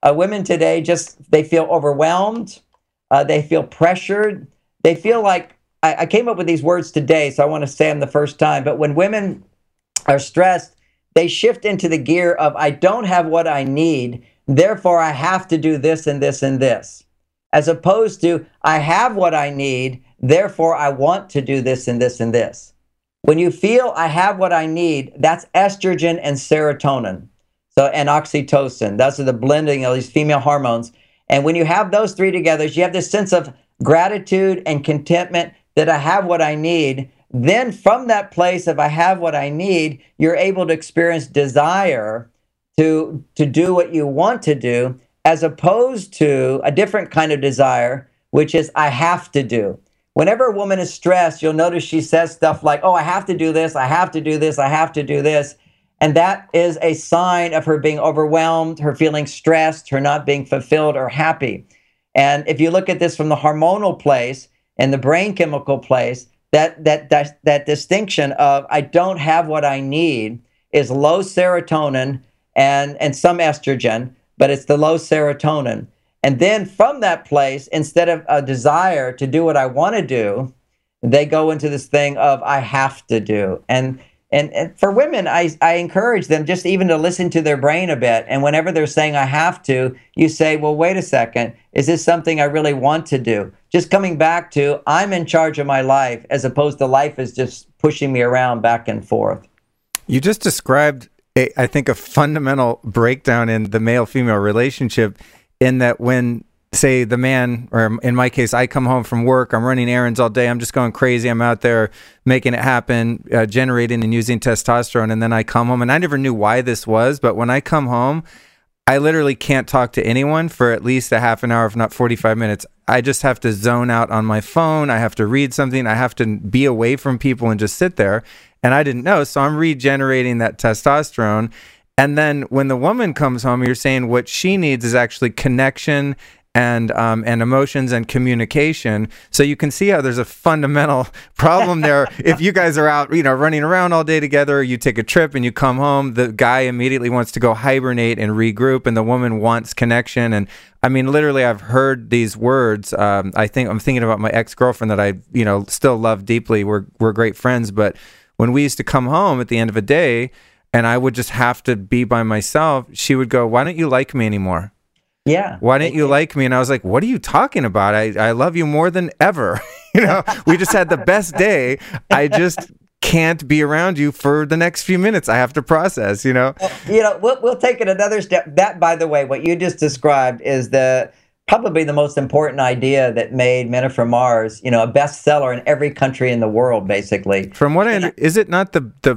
women today just, they feel overwhelmed. They feel pressured. They feel like, I came up with these words today, so I want to say them the first time, but when women are stressed, they shift into the gear of, I don't have what I need, therefore I have to do this and this and this. As opposed to, I have what I need, therefore I want to do this and this and this. When you feel I have what I need, that's estrogen and serotonin, so, and oxytocin. Those are the blending of these female hormones. And when you have those three together, you have this sense of gratitude and contentment that I have what I need. Then from that place of I have what I need, you're able to experience desire to do what you want to do, as opposed to a different kind of desire, which is I have to do. Whenever a woman is stressed, you'll notice she says stuff like, oh, I have to do this, I have to do this, I have to do this. And that is a sign of her being overwhelmed, her feeling stressed, her not being fulfilled or happy. And if you look at this from the hormonal place and the brain chemical place, that distinction of I don't have what I need is low serotonin and some estrogen, but it's the low serotonin. And then from that place, instead of a desire to do what I want to do, they go into this thing of I have to do. And for women, I encourage them just even to listen to their brain a bit. And whenever they're saying I have to, you say, well, wait a second, is this something I really want to do? Just coming back to I'm in charge of my life, as opposed to life is just pushing me around back and forth. You just described, I think, a fundamental breakdown in the male-female relationship, in that when, say, the man, or in my case, I come home from work, I'm running errands all day, I'm just going crazy, I'm out there making it happen, generating and using testosterone, and then I come home, and I never knew why this was, but when I come home, I literally can't talk to anyone for at least a half an hour, if not 45 minutes. I just have to zone out on my phone, I have to read something, I have to be away from people and just sit there, and I didn't know, so I'm regenerating that testosterone. And then when the woman comes home, you're saying what she needs is actually connection and emotions and communication. So you can see how there's a fundamental problem there. If you guys are out, you know, running around all day together, you take a trip and you come home, the guy immediately wants to go hibernate and regroup, and the woman wants connection. And I mean, literally, I've heard these words. I think I'm thinking about my ex-girlfriend that I, you know, still love deeply. We're great friends, but when we used to come home at the end of a day, and I would just have to be by myself, she would go, why don't you like me anymore? Yeah. Why didn't you like me? And I was like, what are you talking about? I love you more than ever. You know, we just had the best day. I just can't be around you for the next few minutes. I have to process, you know. Well, you know, we'll take it another step. That, by the way, what you just described is probably the most important idea that made Men Are From Mars, you know, a bestseller in every country in the world, basically. From what I understand, is it not the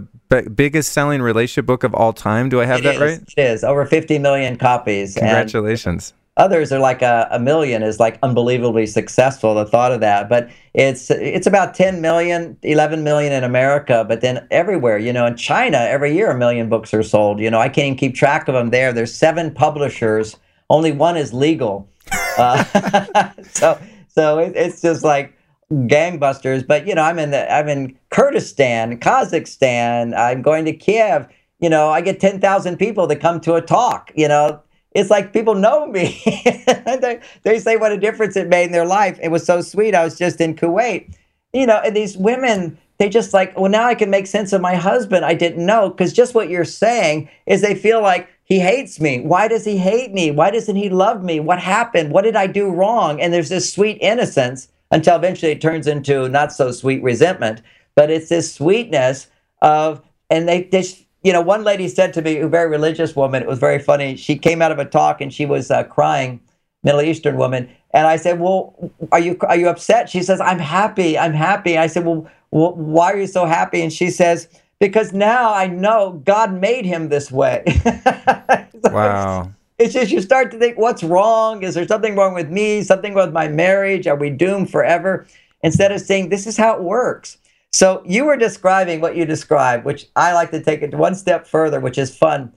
biggest selling relationship book of all time? Do I have that right? It is. Over 50 million copies. Congratulations. And others are like a million is like unbelievably successful, the thought of that. But it's about 10 million, 11 million in America, but then everywhere, you know, in China, every year 1 million books are sold. You know, I can't even keep track of them there. There's 7 publishers. Only one is legal. So it's just like gangbusters. But you know, I'm in Kurdistan, Kazakhstan. I'm going to Kiev. You know, I get 10,000 people that come to a talk. You know, it's like people know me. they say what a difference it made in their life. It was so sweet. I was just in Kuwait. You know, and these women They just like, well, now I can make sense of my husband. I didn't know, because just what you're saying is they feel like he hates me. Why does he hate me? Why doesn't he love me? What happened? What did I do wrong? And there's this sweet innocence until eventually it turns into not so sweet resentment. But it's this sweetness of, and they you know, one lady said to me, a very religious woman, it was very funny. She came out of a talk and she was crying, Middle Eastern woman. And I said, well, are you upset? She says, I'm happy. I'm happy. I said, well, why are you so happy? And she says, because now I know God made him this way. So wow. It's just, you start to think, what's wrong? Is there something wrong with me? Something wrong with my marriage? Are we doomed forever? Instead of saying, this is how it works. So you were describing what you described, which I like to take it one step further, which is fun.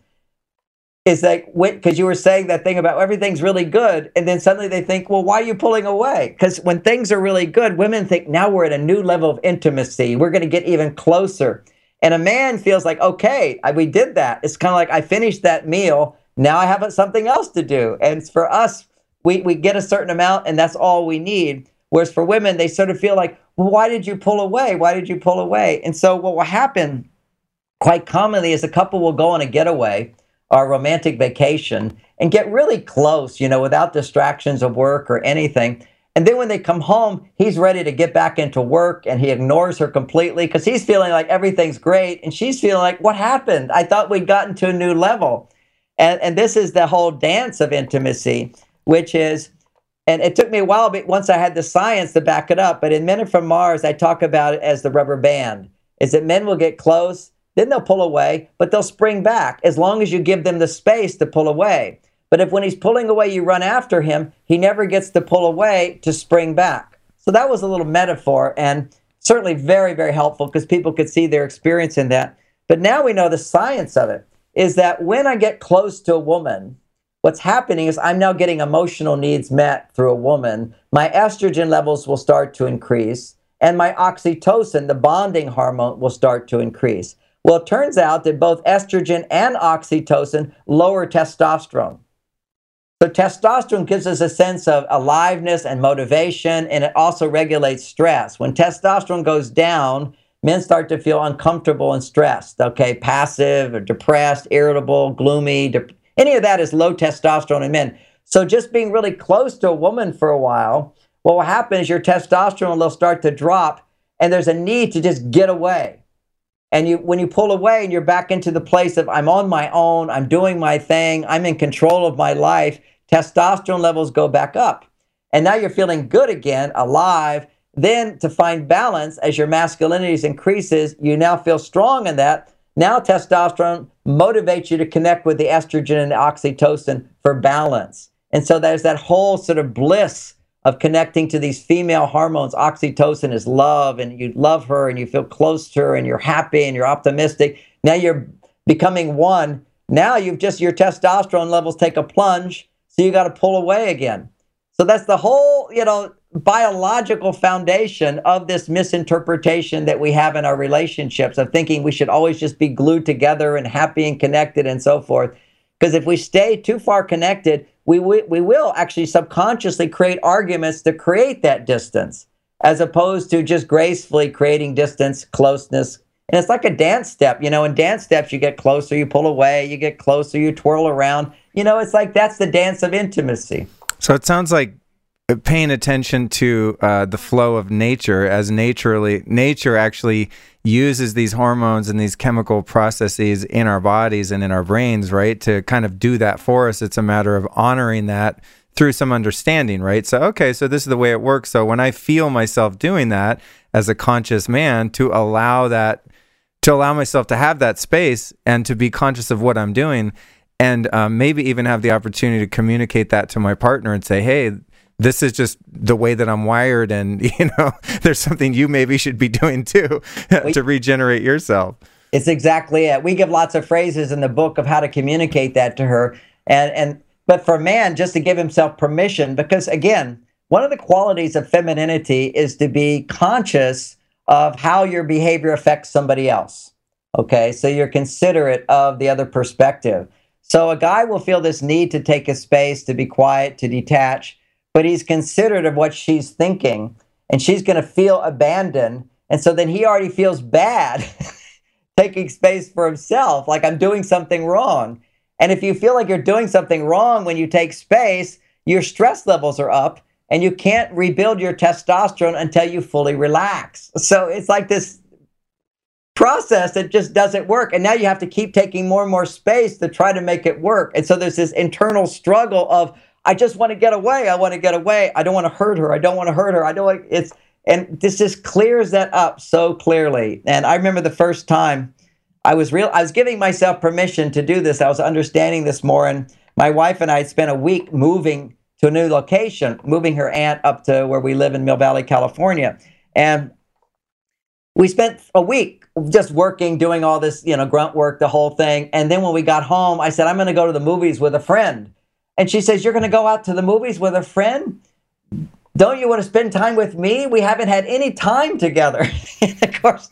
Is like, because you were saying that thing about everything's really good, and then suddenly they think, well, why are you pulling away? Because when things are really good, women think, now we're at a new level of intimacy. We're going to get even closer. And a man feels like, okay, we did that. It's kind of like, I finished that meal. Now I have something else to do. And for us, we get a certain amount and that's all we need. Whereas for women, they sort of feel like, well, why did you pull away? Why did you pull away? And so what will happen quite commonly is a couple will go on a getaway or a romantic vacation and get really close, you know, without distractions of work or anything. And then when they come home, he's ready to get back into work and he ignores her completely because he's feeling like everything's great. And she's feeling like, what happened? I thought we'd gotten to a new level. And this is the whole dance of intimacy, which is, and it took me a while, but once I had the science to back it up, but in Men Are From Mars, I talk about it as the rubber band, is that men will get close, then they'll pull away, but they'll spring back as long as you give them the space to pull away. But if when he's pulling away, you run after him, he never gets to pull away to spring back. So that was a little metaphor and certainly very, very helpful because people could see their experience in that. But now we know the science of it is that when I get close to a woman, what's happening is I'm now getting emotional needs met through a woman. My estrogen levels will start to increase and my oxytocin, the bonding hormone, will start to increase. Well, it turns out that both estrogen and oxytocin lower testosterone. So testosterone gives us a sense of aliveness and motivation, and it also regulates stress. When testosterone goes down, men start to feel uncomfortable and stressed, okay, passive or depressed, irritable, gloomy. Any of that is low testosterone in men. So just being really close to a woman for a while, what will happen is your testosterone will start to drop, and there's a need to just get away. And when you pull away and you're back into the place of I'm on my own, I'm doing my thing, I'm in control of my life, testosterone levels go back up. And now you're feeling good again, alive. Then to find balance as your masculinity increases, you now feel strong in that. Now testosterone motivates you to connect with the estrogen and the oxytocin for balance. And so there's that whole sort of bliss of connecting to these female hormones. Oxytocin is love, and you love her, and you feel close to her, and you're happy, and you're optimistic. Now you're becoming one. Now you've just, your testosterone levels take a plunge, so you got to pull away again. So that's the whole, you know, biological foundation of this misinterpretation that we have in our relationships of thinking we should always just be glued together and happy and connected and so forth. Because if we stay too far connected, we will actually subconsciously create arguments to create that distance, as opposed to just gracefully creating distance, closeness. And it's like a dance step, you know, in dance steps, you get closer, you pull away, you get closer, you twirl around, you know, it's like, that's the dance of intimacy. So it sounds like paying attention to the flow of nature, as nature actually uses these hormones and these chemical processes in our bodies and in our brains, right, to kind of do that for us. It's a matter of honoring that through some understanding, right? So, okay, so this is the way it works. So when I feel myself doing that as a conscious man, to allow myself to have that space and to be conscious of what I'm doing, and maybe even have the opportunity to communicate that to my partner and say, hey, this is just the way that I'm wired, and you know, there's something you maybe should be doing too to regenerate yourself. It's exactly it. We give lots of phrases in the book of how to communicate that to her, but for a man, just to give himself permission, because again, one of the qualities of femininity is to be conscious of how your behavior affects somebody else. Okay, so you're considerate of the other perspective. So a guy will feel this need to take a space, to be quiet, to detach. But he's considerate of what she's thinking, and she's going to feel abandoned. And so then he already feels bad taking space for himself, like I'm doing something wrong. And if you feel like you're doing something wrong when you take space, your stress levels are up and you can't rebuild your testosterone until you fully relax. So it's like this process that just doesn't work. And now you have to keep taking more and more space to try to make it work. And so there's this internal struggle of, I just want to get away. I want to get away. I don't want to hurt her. I don't want to hurt her. I don't want it's. And this just clears that up so clearly. And I remember the first time I was giving myself permission to do this. I was understanding this more. And my wife and I had spent a week moving to a new location, moving her aunt up to where we live in Mill Valley, California. And we spent a week just working, doing all this, grunt work, the whole thing. And then when we got home, I said, I'm going to go to the movies with a friend. And she says, you're going to go out to the movies with a friend? Don't you want to spend time with me? We haven't had any time together. Of course,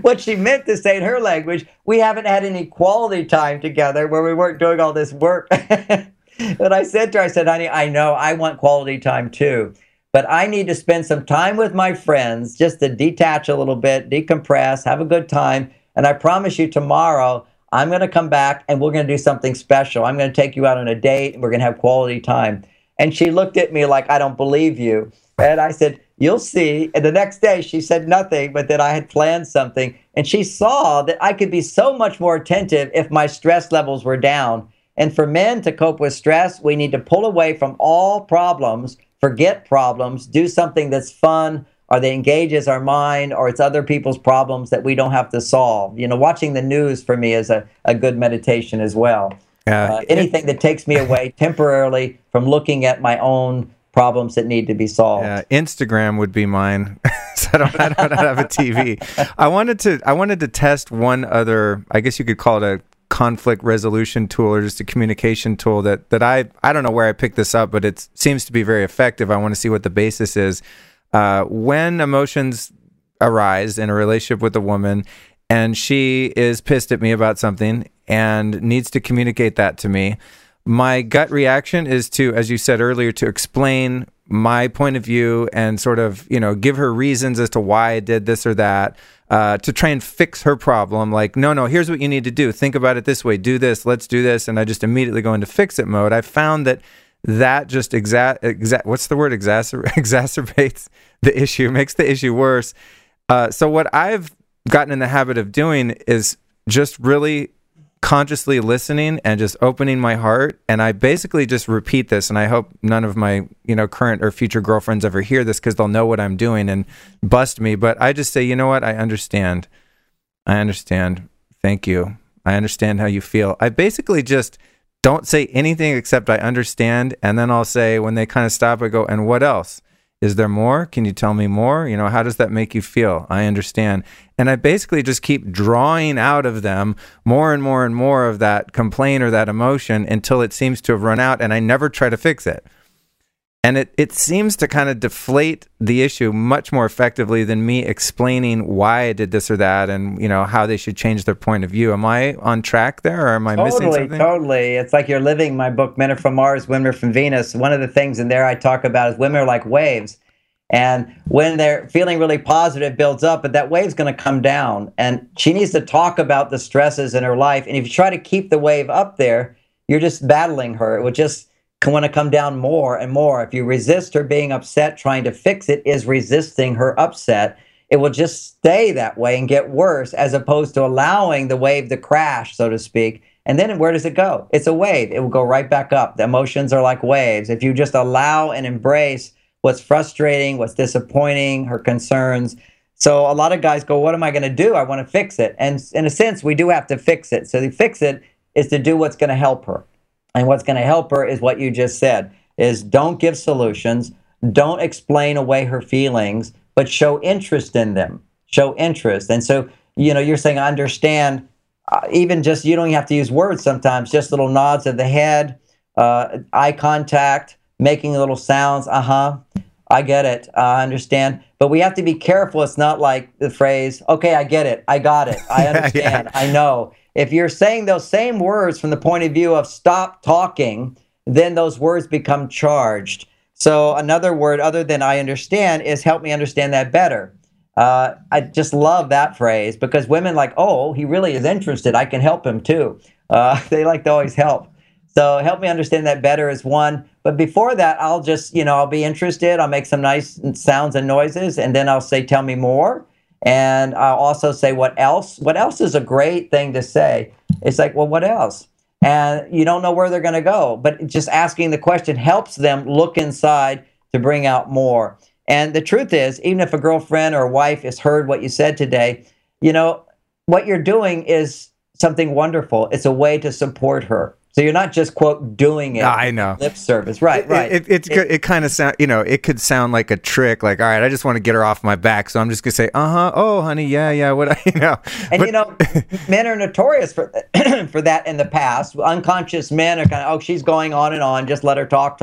what she meant to say in her language, we haven't had any quality time together where we weren't doing all this work. But I said to her, I said, honey, I know I want quality time too, but I need to spend some time with my friends just to detach a little bit, decompress, have a good time. And I promise you tomorrow, I'm going to come back and we're going to do something special. I'm going to take you out on a date and we're going to have quality time. And she looked at me like, I don't believe you. And I said, you'll see. And the next day she said nothing, but that I had planned something. And she saw that I could be so much more attentive if my stress levels were down. And for men to cope with stress, we need to pull away from all problems, forget problems, do something that's fun, or that engages our mind, or it's other people's problems that we don't have to solve. Watching the news for me is a good meditation as well. Anything that takes me away temporarily from looking at my own problems that need to be solved. Instagram would be mine. So I don't have a TV. I wanted to test one other, I guess you could call it a conflict resolution tool or just a communication tool that I don't know where I picked this up, but it seems to be very effective. I want to see what the basis is. When emotions arise in a relationship with a woman and she is pissed at me about something and needs to communicate that to me, my gut reaction is to, as you said earlier, to explain my point of view and sort of, give her reasons as to why I did this or that, to try and fix her problem. Like, no, here's what you need to do. Think about it this way. Do this. Let's do this. And I just immediately go into fix it mode. I found that just exacerbates the issue, makes the issue worse. So what I've gotten in the habit of doing is just really consciously listening and just opening my heart. And I basically just repeat this. And I hope none of my, current or future girlfriends ever hear this because they'll know what I'm doing and bust me. But I just say, you know what? I understand. Thank you. I understand how you feel. I basically just don't say anything except I understand. And then I'll say, when they kind of stop, I go, and what else? Is there more? Can you tell me more? How does that make you feel? I understand. And I basically just keep drawing out of them more and more and more of that complaint or that emotion until it seems to have run out, and I never try to fix it. And it seems to kind of deflate the issue much more effectively than me explaining why I did this or that and, how they should change their point of view. Am I on track there, or am I missing something? Totally. It's like you're living my book, Men Are From Mars, Women Are From Venus. One of the things in there I talk about is women are like waves. And when they're feeling really positive, builds up, but that wave's going to come down. And she needs to talk about the stresses in her life. And if you try to keep the wave up there, you're just battling her. It would just want to come down more and more. If you resist her being upset, trying to fix it is resisting her upset. It will just stay that way and get worse, as opposed to allowing the wave to crash, so to speak. And then where does it go? It's a wave. It will go right back up. The emotions are like waves. If you just allow and embrace what's frustrating, what's disappointing, her concerns. So a lot of guys go, what am I going to do? I want to fix it. And in a sense, we do have to fix it. So to fix it is to do what's going to help her. And what's going to help her is what you just said, is don't give solutions, don't explain away her feelings, but show interest in them, show interest. And so, you're saying, I understand, even just, you don't have to use words sometimes, just little nods of the head, eye contact, making little sounds, I get it, I understand. But we have to be careful. It's not like the phrase, okay, I get it, I got it, I understand, I know. If you're saying those same words from the point of view of stop talking, then those words become charged. So another word other than I understand is help me understand that better. I just love that phrase, because women like, oh, he really is interested. I can help him too. They like to always help. So help me understand that better is one. But before that, I'll just, I'll be interested. I'll make some nice sounds and noises, and then I'll say, tell me more. And I'll also say, what else? What else is a great thing to say. It's like, well, what else? And you don't know where they're going to go. But just asking the question helps them look inside to bring out more. And the truth is, even if a girlfriend or a wife has heard what you said today, what you're doing is something wonderful. It's a way to support her. So you're not just, quote, doing it. I know. Lip service. Right. It kind of sound, it could sound like a trick. Like, all right, I just want to get her off my back. So I'm just going to say, oh, honey, yeah, what. And, men are notorious for that in the past. Unconscious men are kind of, oh, she's going on. Just let her talk.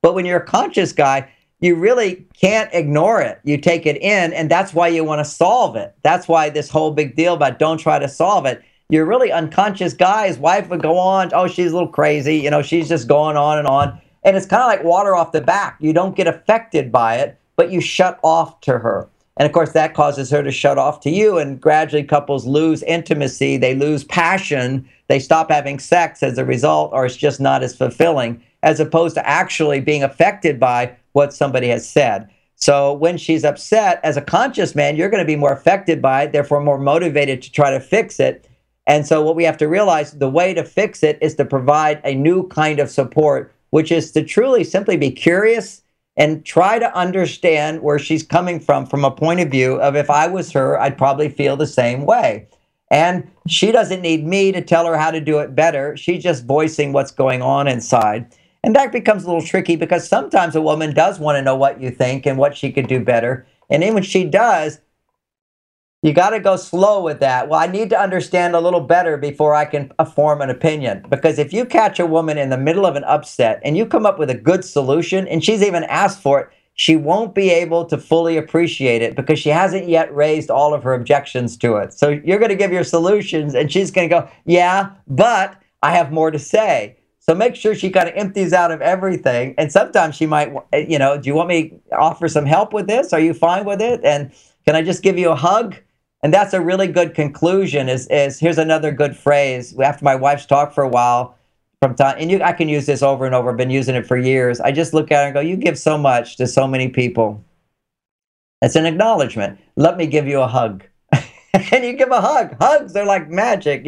But when you're a conscious guy, you really can't ignore it. You take it in, and that's why you want to solve it. That's why this whole big deal about don't try to solve it. You're really unconscious guys. Wife would go on, oh, she's a little crazy. She's just going on. And it's kind of like water off the back. You don't get affected by it, but you shut off to her. And of course, that causes her to shut off to you, and gradually couples lose intimacy. They lose passion. They stop having sex as a result, or it's just not as fulfilling, as opposed to actually being affected by what somebody has said. So when she's upset, as a conscious man, you're going to be more affected by it, therefore more motivated to try to fix it. And so what we have to realize, the way to fix it is to provide a new kind of support, which is to truly simply be curious and try to understand where she's coming from a point of view of, if I was her, I'd probably feel the same way. And she doesn't need me to tell her how to do it better. She's just voicing what's going on inside. And that becomes a little tricky, because sometimes a woman does want to know what you think and what she could do better. And then when she does, you got to go slow with that. Well, I need to understand a little better before I can form an opinion. Because if you catch a woman in the middle of an upset and you come up with a good solution, and she's even asked for it, she won't be able to fully appreciate it, because she hasn't yet raised all of her objections to it. So you're going to give your solutions, and she's going to go, yeah, but I have more to say. So make sure she kind of empties out of everything. And sometimes she might, do you want me to offer some help with this? Are you fine with it? And can I just give you a hug? And that's a really good conclusion is here's another good phrase. After my wife's talked for a while, from time, and I can use this over and over. I've been using it for years. I just look at her and go, you give so much to so many people. It's an acknowledgement. Let me give you a hug. And you give a hug. Hugs are like magic.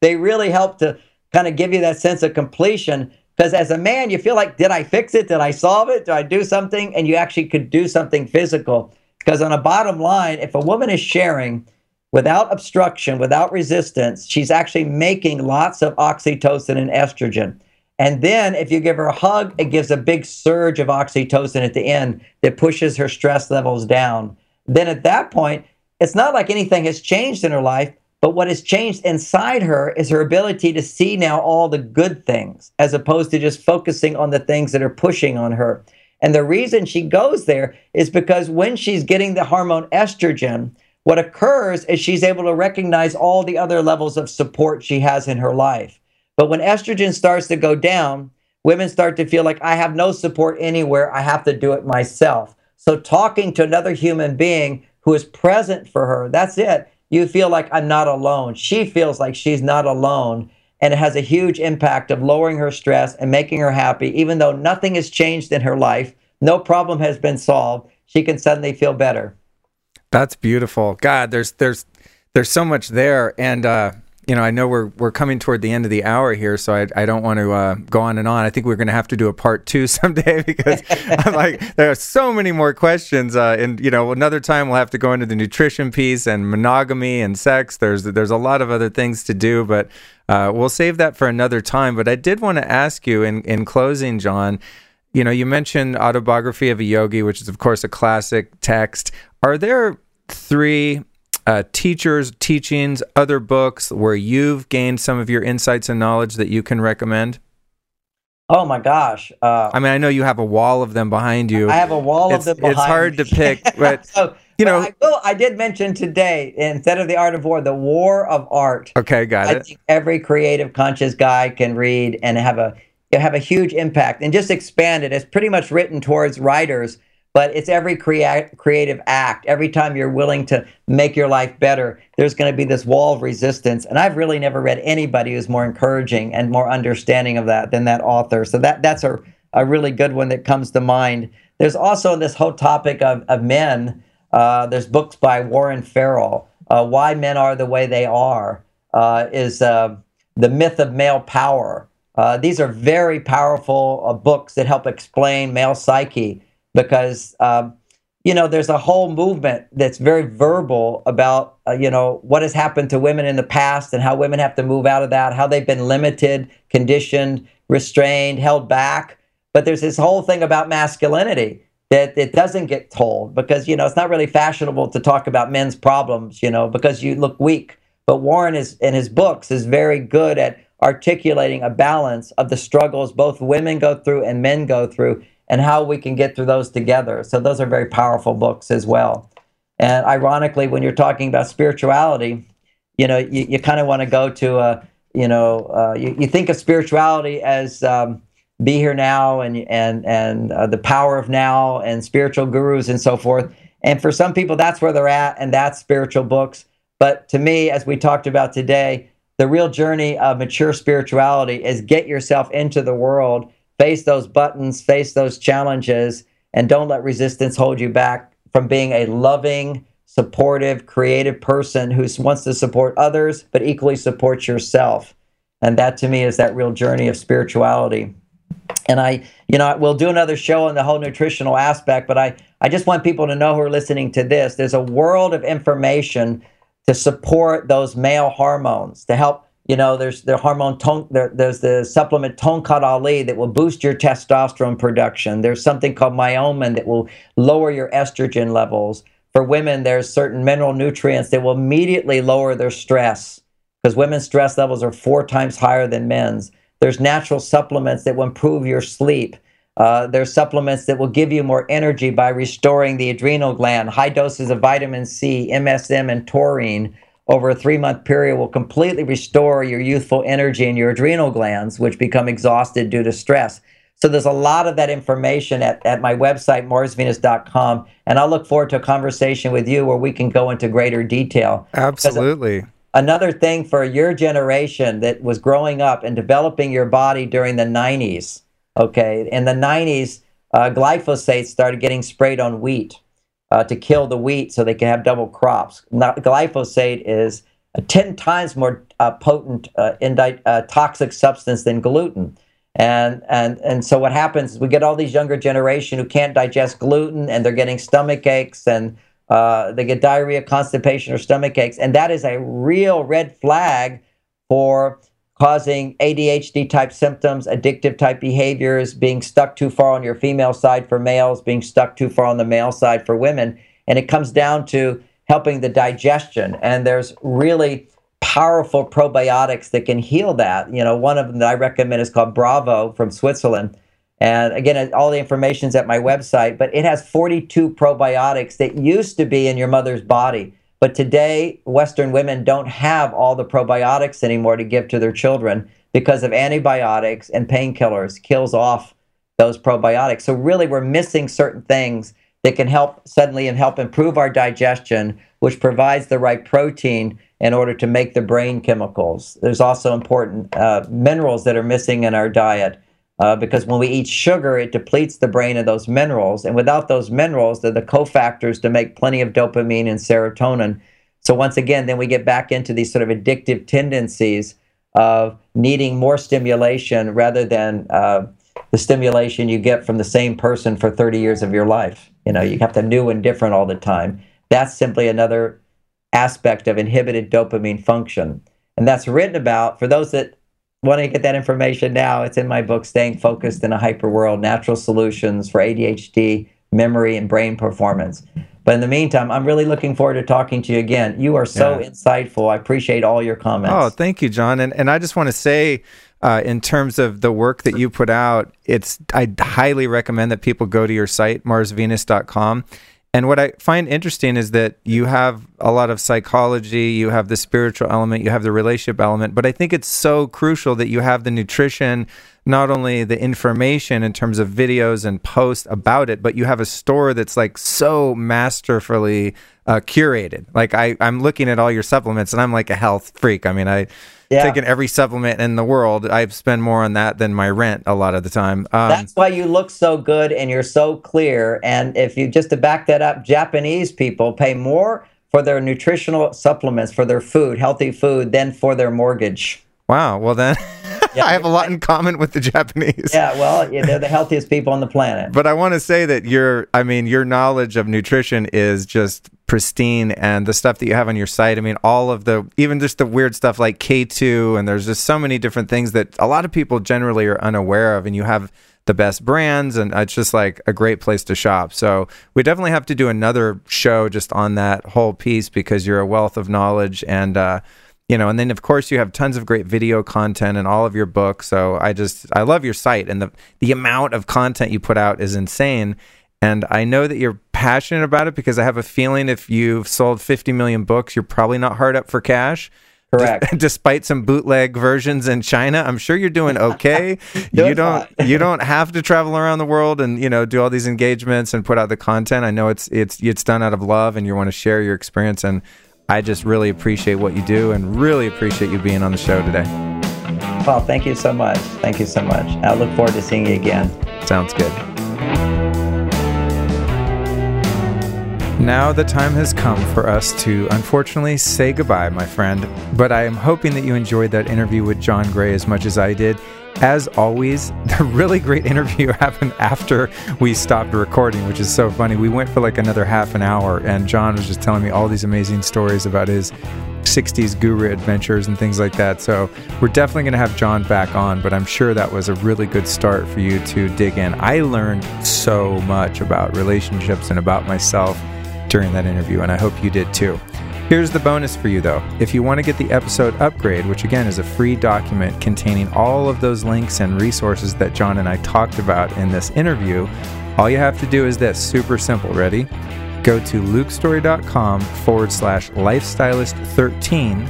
They really help to kind of give you that sense of completion, because as a man, you feel like, did I fix it? Did I solve it? Did I do something? And you actually could do something physical. Because on a bottom line, if a woman is sharing without obstruction, without resistance, she's actually making lots of oxytocin and estrogen. And then if you give her a hug, it gives a big surge of oxytocin at the end that pushes her stress levels down. Then at that point, it's not like anything has changed in her life. But what has changed inside her is her ability to see now all the good things, as opposed to just focusing on the things that are pushing on her. And the reason she goes there is because when she's getting the hormone estrogen, what occurs is she's able to recognize all the other levels of support she has in her life. But when estrogen starts to go down, women start to feel like, I have no support anywhere. I have to do it myself. So talking to another human being who is present for her, that's it. You feel like, I'm not alone. She feels like she's not alone. And it has a huge impact of lowering her stress and making her happy. Even though nothing has changed in her life, no problem has been solved, she can suddenly feel better. That's beautiful. God, there's so much there. And, I know we're coming toward the end of the hour here, so I don't want to go on and on. I think we're going to have to do a part two someday, because I'm like, there are so many more questions. And another time we'll have to go into the nutrition piece and monogamy and sex. There's a lot of other things to do, but we'll save that for another time. But I did want to ask you in closing, John. You mentioned Autobiography of a Yogi, which is of course a classic text. Are there three teachers, teachings, other books where you've gained some of your insights and knowledge that you can recommend? Oh my gosh. I know you have a wall of them behind you. I have a wall of them behind me. It's hard to pick, but I did mention today, instead of The Art of War, The War of Art. Okay, got it. I think every creative conscious guy can read and have a huge impact, and just expand it. It's pretty much written towards writers. But it's every creative act. Every time you're willing to make your life better, there's going to be this wall of resistance. And I've really never read anybody who's more encouraging and more understanding of that than that author. So that's a really good one that comes to mind. There's also this whole topic of men. There's books by Warren Farrell. Why Men Are the Way They Are is The Myth of Male Power. These are very powerful books that help explain male psyche, because, there's a whole movement that's very verbal about, what has happened to women in the past and how women have to move out of that, how they've been limited, conditioned, restrained, held back. But there's this whole thing about masculinity that it doesn't get told because, it's not really fashionable to talk about men's problems, because you look weak. But Warren is, in his books, is very good at articulating a balance of the struggles both women go through and men go through, and how we can get through those together. So those are very powerful books as well. And ironically, when you're talking about spirituality, you kind of want to go to, you think of spirituality as be here now and the power of now and spiritual gurus and so forth. And for some people, that's where they're at, and that's spiritual books. But to me, as we talked about today, the real journey of mature spirituality is get yourself into the world, face those buttons, face those challenges, and don't let resistance hold you back from being a loving, supportive, creative person who wants to support others, but equally supports yourself. And that, to me, is that real journey of spirituality. And we'll do another show on the whole nutritional aspect, but I just want people to know who are listening to this. There's a world of information to support those male hormones, to help. There's the hormone, there's the supplement Tonkat Ali that will boost your testosterone production. There's something called Myomin that will lower your estrogen levels. For women, there's certain mineral nutrients that will immediately lower their stress, because women's stress levels are 4 times higher than men's. There's natural supplements that will improve your sleep. There's supplements that will give you more energy by restoring the adrenal gland. High doses of vitamin C, MSM, and taurine over a 3-month period will completely restore your youthful energy in your adrenal glands, which become exhausted due to stress. So there's a lot of that information at my website, MarsVenus.com, and I'll look forward to a conversation with you where we can go into greater detail. Absolutely. Another thing for your generation that was growing up and developing your body during the 90s, okay? In the 90s, glyphosate started getting sprayed on wheat. To kill the wheat so they can have double crops. Glyphosate is a 10 times more potent toxic substance than gluten. And so what happens is we get all these younger generation who can't digest gluten, and they're getting stomach aches, and they get diarrhea, constipation, or stomach aches. And that is a real red flag for causing ADHD-type symptoms, addictive-type behaviors, being stuck too far on your female side for males, being stuck too far on the male side for women. And it comes down to helping the digestion. And there's really powerful probiotics that can heal that. One of them that I recommend is called Bravo from Switzerland. And again, all the information's at my website, but it has 42 probiotics that used to be in your mother's body. But today, Western women don't have all the probiotics anymore to give to their children because of antibiotics and painkillers, kills off those probiotics. So really, we're missing certain things that can help improve our digestion, which provides the right protein in order to make the brain chemicals. There's also important minerals that are missing in our diet because when we eat sugar, it depletes the brain of those minerals. And without those minerals, they're the cofactors to make plenty of dopamine and serotonin. So once again, then we get back into these sort of addictive tendencies of needing more stimulation rather than the stimulation you get from the same person for 30 years of your life. You have to new and different all the time. That's simply another aspect of inhibited dopamine function. And that's written about, for those that want to get that information now, it's in my book, Staying Focused in a Hyper World, Natural Solutions for ADHD, Memory, and Brain Performance. But in the meantime, I'm really looking forward to talking to you again. You are so insightful. I appreciate all your comments. Oh, thank you, John. And I just want to say, in terms of the work that you put out, I highly recommend that people go to your site, MarsVenus.com, And what I find interesting is that you have a lot of psychology, you have the spiritual element, you have the relationship element, but I think it's so crucial that you have the nutrition, not only the information in terms of videos and posts about it, but you have a store that's like so masterfully curated. Like I'm looking at all your supplements and I'm like a health freak. I mean, I've taken every supplement in the world. I've spent more on that than my rent a lot of the time. That's why you look so good and you're so clear. And if you just to back that up, Japanese people pay more for their nutritional supplements, for their food, healthy food, than for their mortgage. Wow. Well, then I have a lot in common with the Japanese. Yeah, well, they're the healthiest people on the planet. But I want to say that your knowledge of nutrition is just pristine, and the stuff that you have on your site, I mean, all of the, even just the weird stuff like K2, and there's just so many different things that a lot of people generally are unaware of, and you have the best brands, and it's just like a great place to shop. So we definitely have to do another show just on that whole piece, because you're a wealth of knowledge, and then of course you have tons of great video content and all of your books. So I love your site, and the amount of content you put out is insane. And I know that you're passionate about it, because I have a feeling if you've sold 50 million books, you're probably not hard up for cash. Correct. Despite some bootleg versions in China, I'm sure you're doing okay. You don't have to travel around the world and do all these engagements and put out the content. I know it's done out of love, and you want to share your experience, and I just really appreciate what you do and really appreciate you being on the show today. Well, thank you so much. Thank you so much. I look forward to seeing you again. Sounds good. Now the time has come for us to, unfortunately, say goodbye, my friend. But I am hoping that you enjoyed that interview with John Gray as much as I did. As always, the really great interview happened after we stopped recording, which is so funny. We went for like another half an hour, and John was just telling me all these amazing stories about his 60s guru adventures and things like that. So we're definitely going to have John back on, but I'm sure that was a really good start for you to dig in. I learned so much about relationships and about myself during that interview, and I hope you did too. Here's the bonus for you, though. If you want to get the episode upgrade, which again is a free document containing all of those links and resources that John and I talked about in this interview, all you have to do is this. Super simple. Ready? Go to lukestory.com/lifestylist13.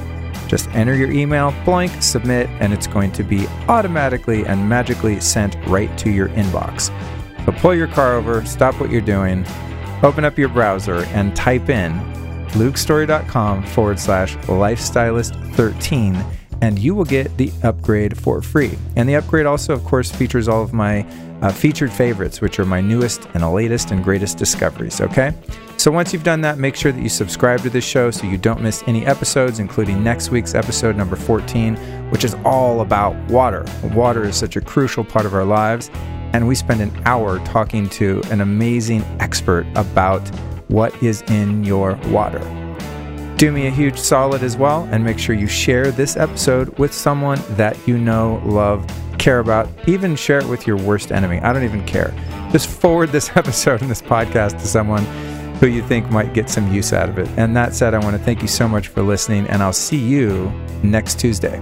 Just enter your email, blank, submit, and it's going to be automatically and magically sent right to your inbox. So pull your car over, stop what you're doing, open up your browser, and type in lukestory.com/lifestylist13, and you will get the upgrade for free. And the upgrade also, of course, features all of my featured favorites, which are my newest and latest and greatest discoveries. Okay, so once you've done that, make sure that you subscribe to this show so you don't miss any episodes, including next week's episode number 14, which is all about water. Water is such a crucial part of our lives, and we spend an hour talking to an amazing expert about what is in your water. Do me a huge solid as well, and make sure you share this episode with someone that you know, love, care about. Even share it with your worst enemy. I don't even care. Just forward this episode and this podcast to someone who you think might get some use out of it. And that said, I want to thank you so much for listening, and I'll see you next Tuesday.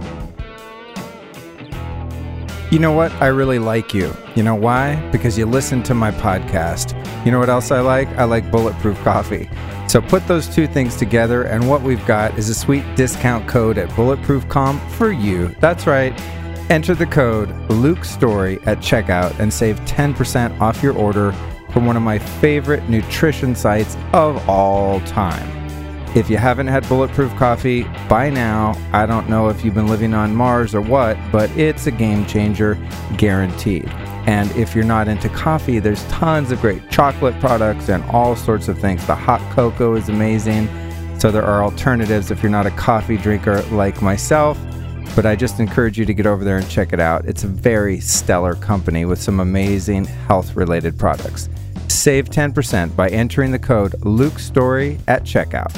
You know what? I really like you. You know why? Because you listen to my podcast. You know what else I like? I like Bulletproof coffee. So put those two things together, and what we've got is a sweet discount code at bulletproof.com for you. That's right. Enter the code LukeStory at checkout and save 10% off your order from one of my favorite nutrition sites of all time. If you haven't had Bulletproof coffee by now, I don't know if you've been living on Mars or what, but it's a game changer, guaranteed. And if you're not into coffee, there's tons of great chocolate products and all sorts of things. The hot cocoa is amazing, so there are alternatives if you're not a coffee drinker like myself. But I just encourage you to get over there and check it out. It's a very stellar company with some amazing health-related products. Save 10% by entering the code LukeStory at checkout.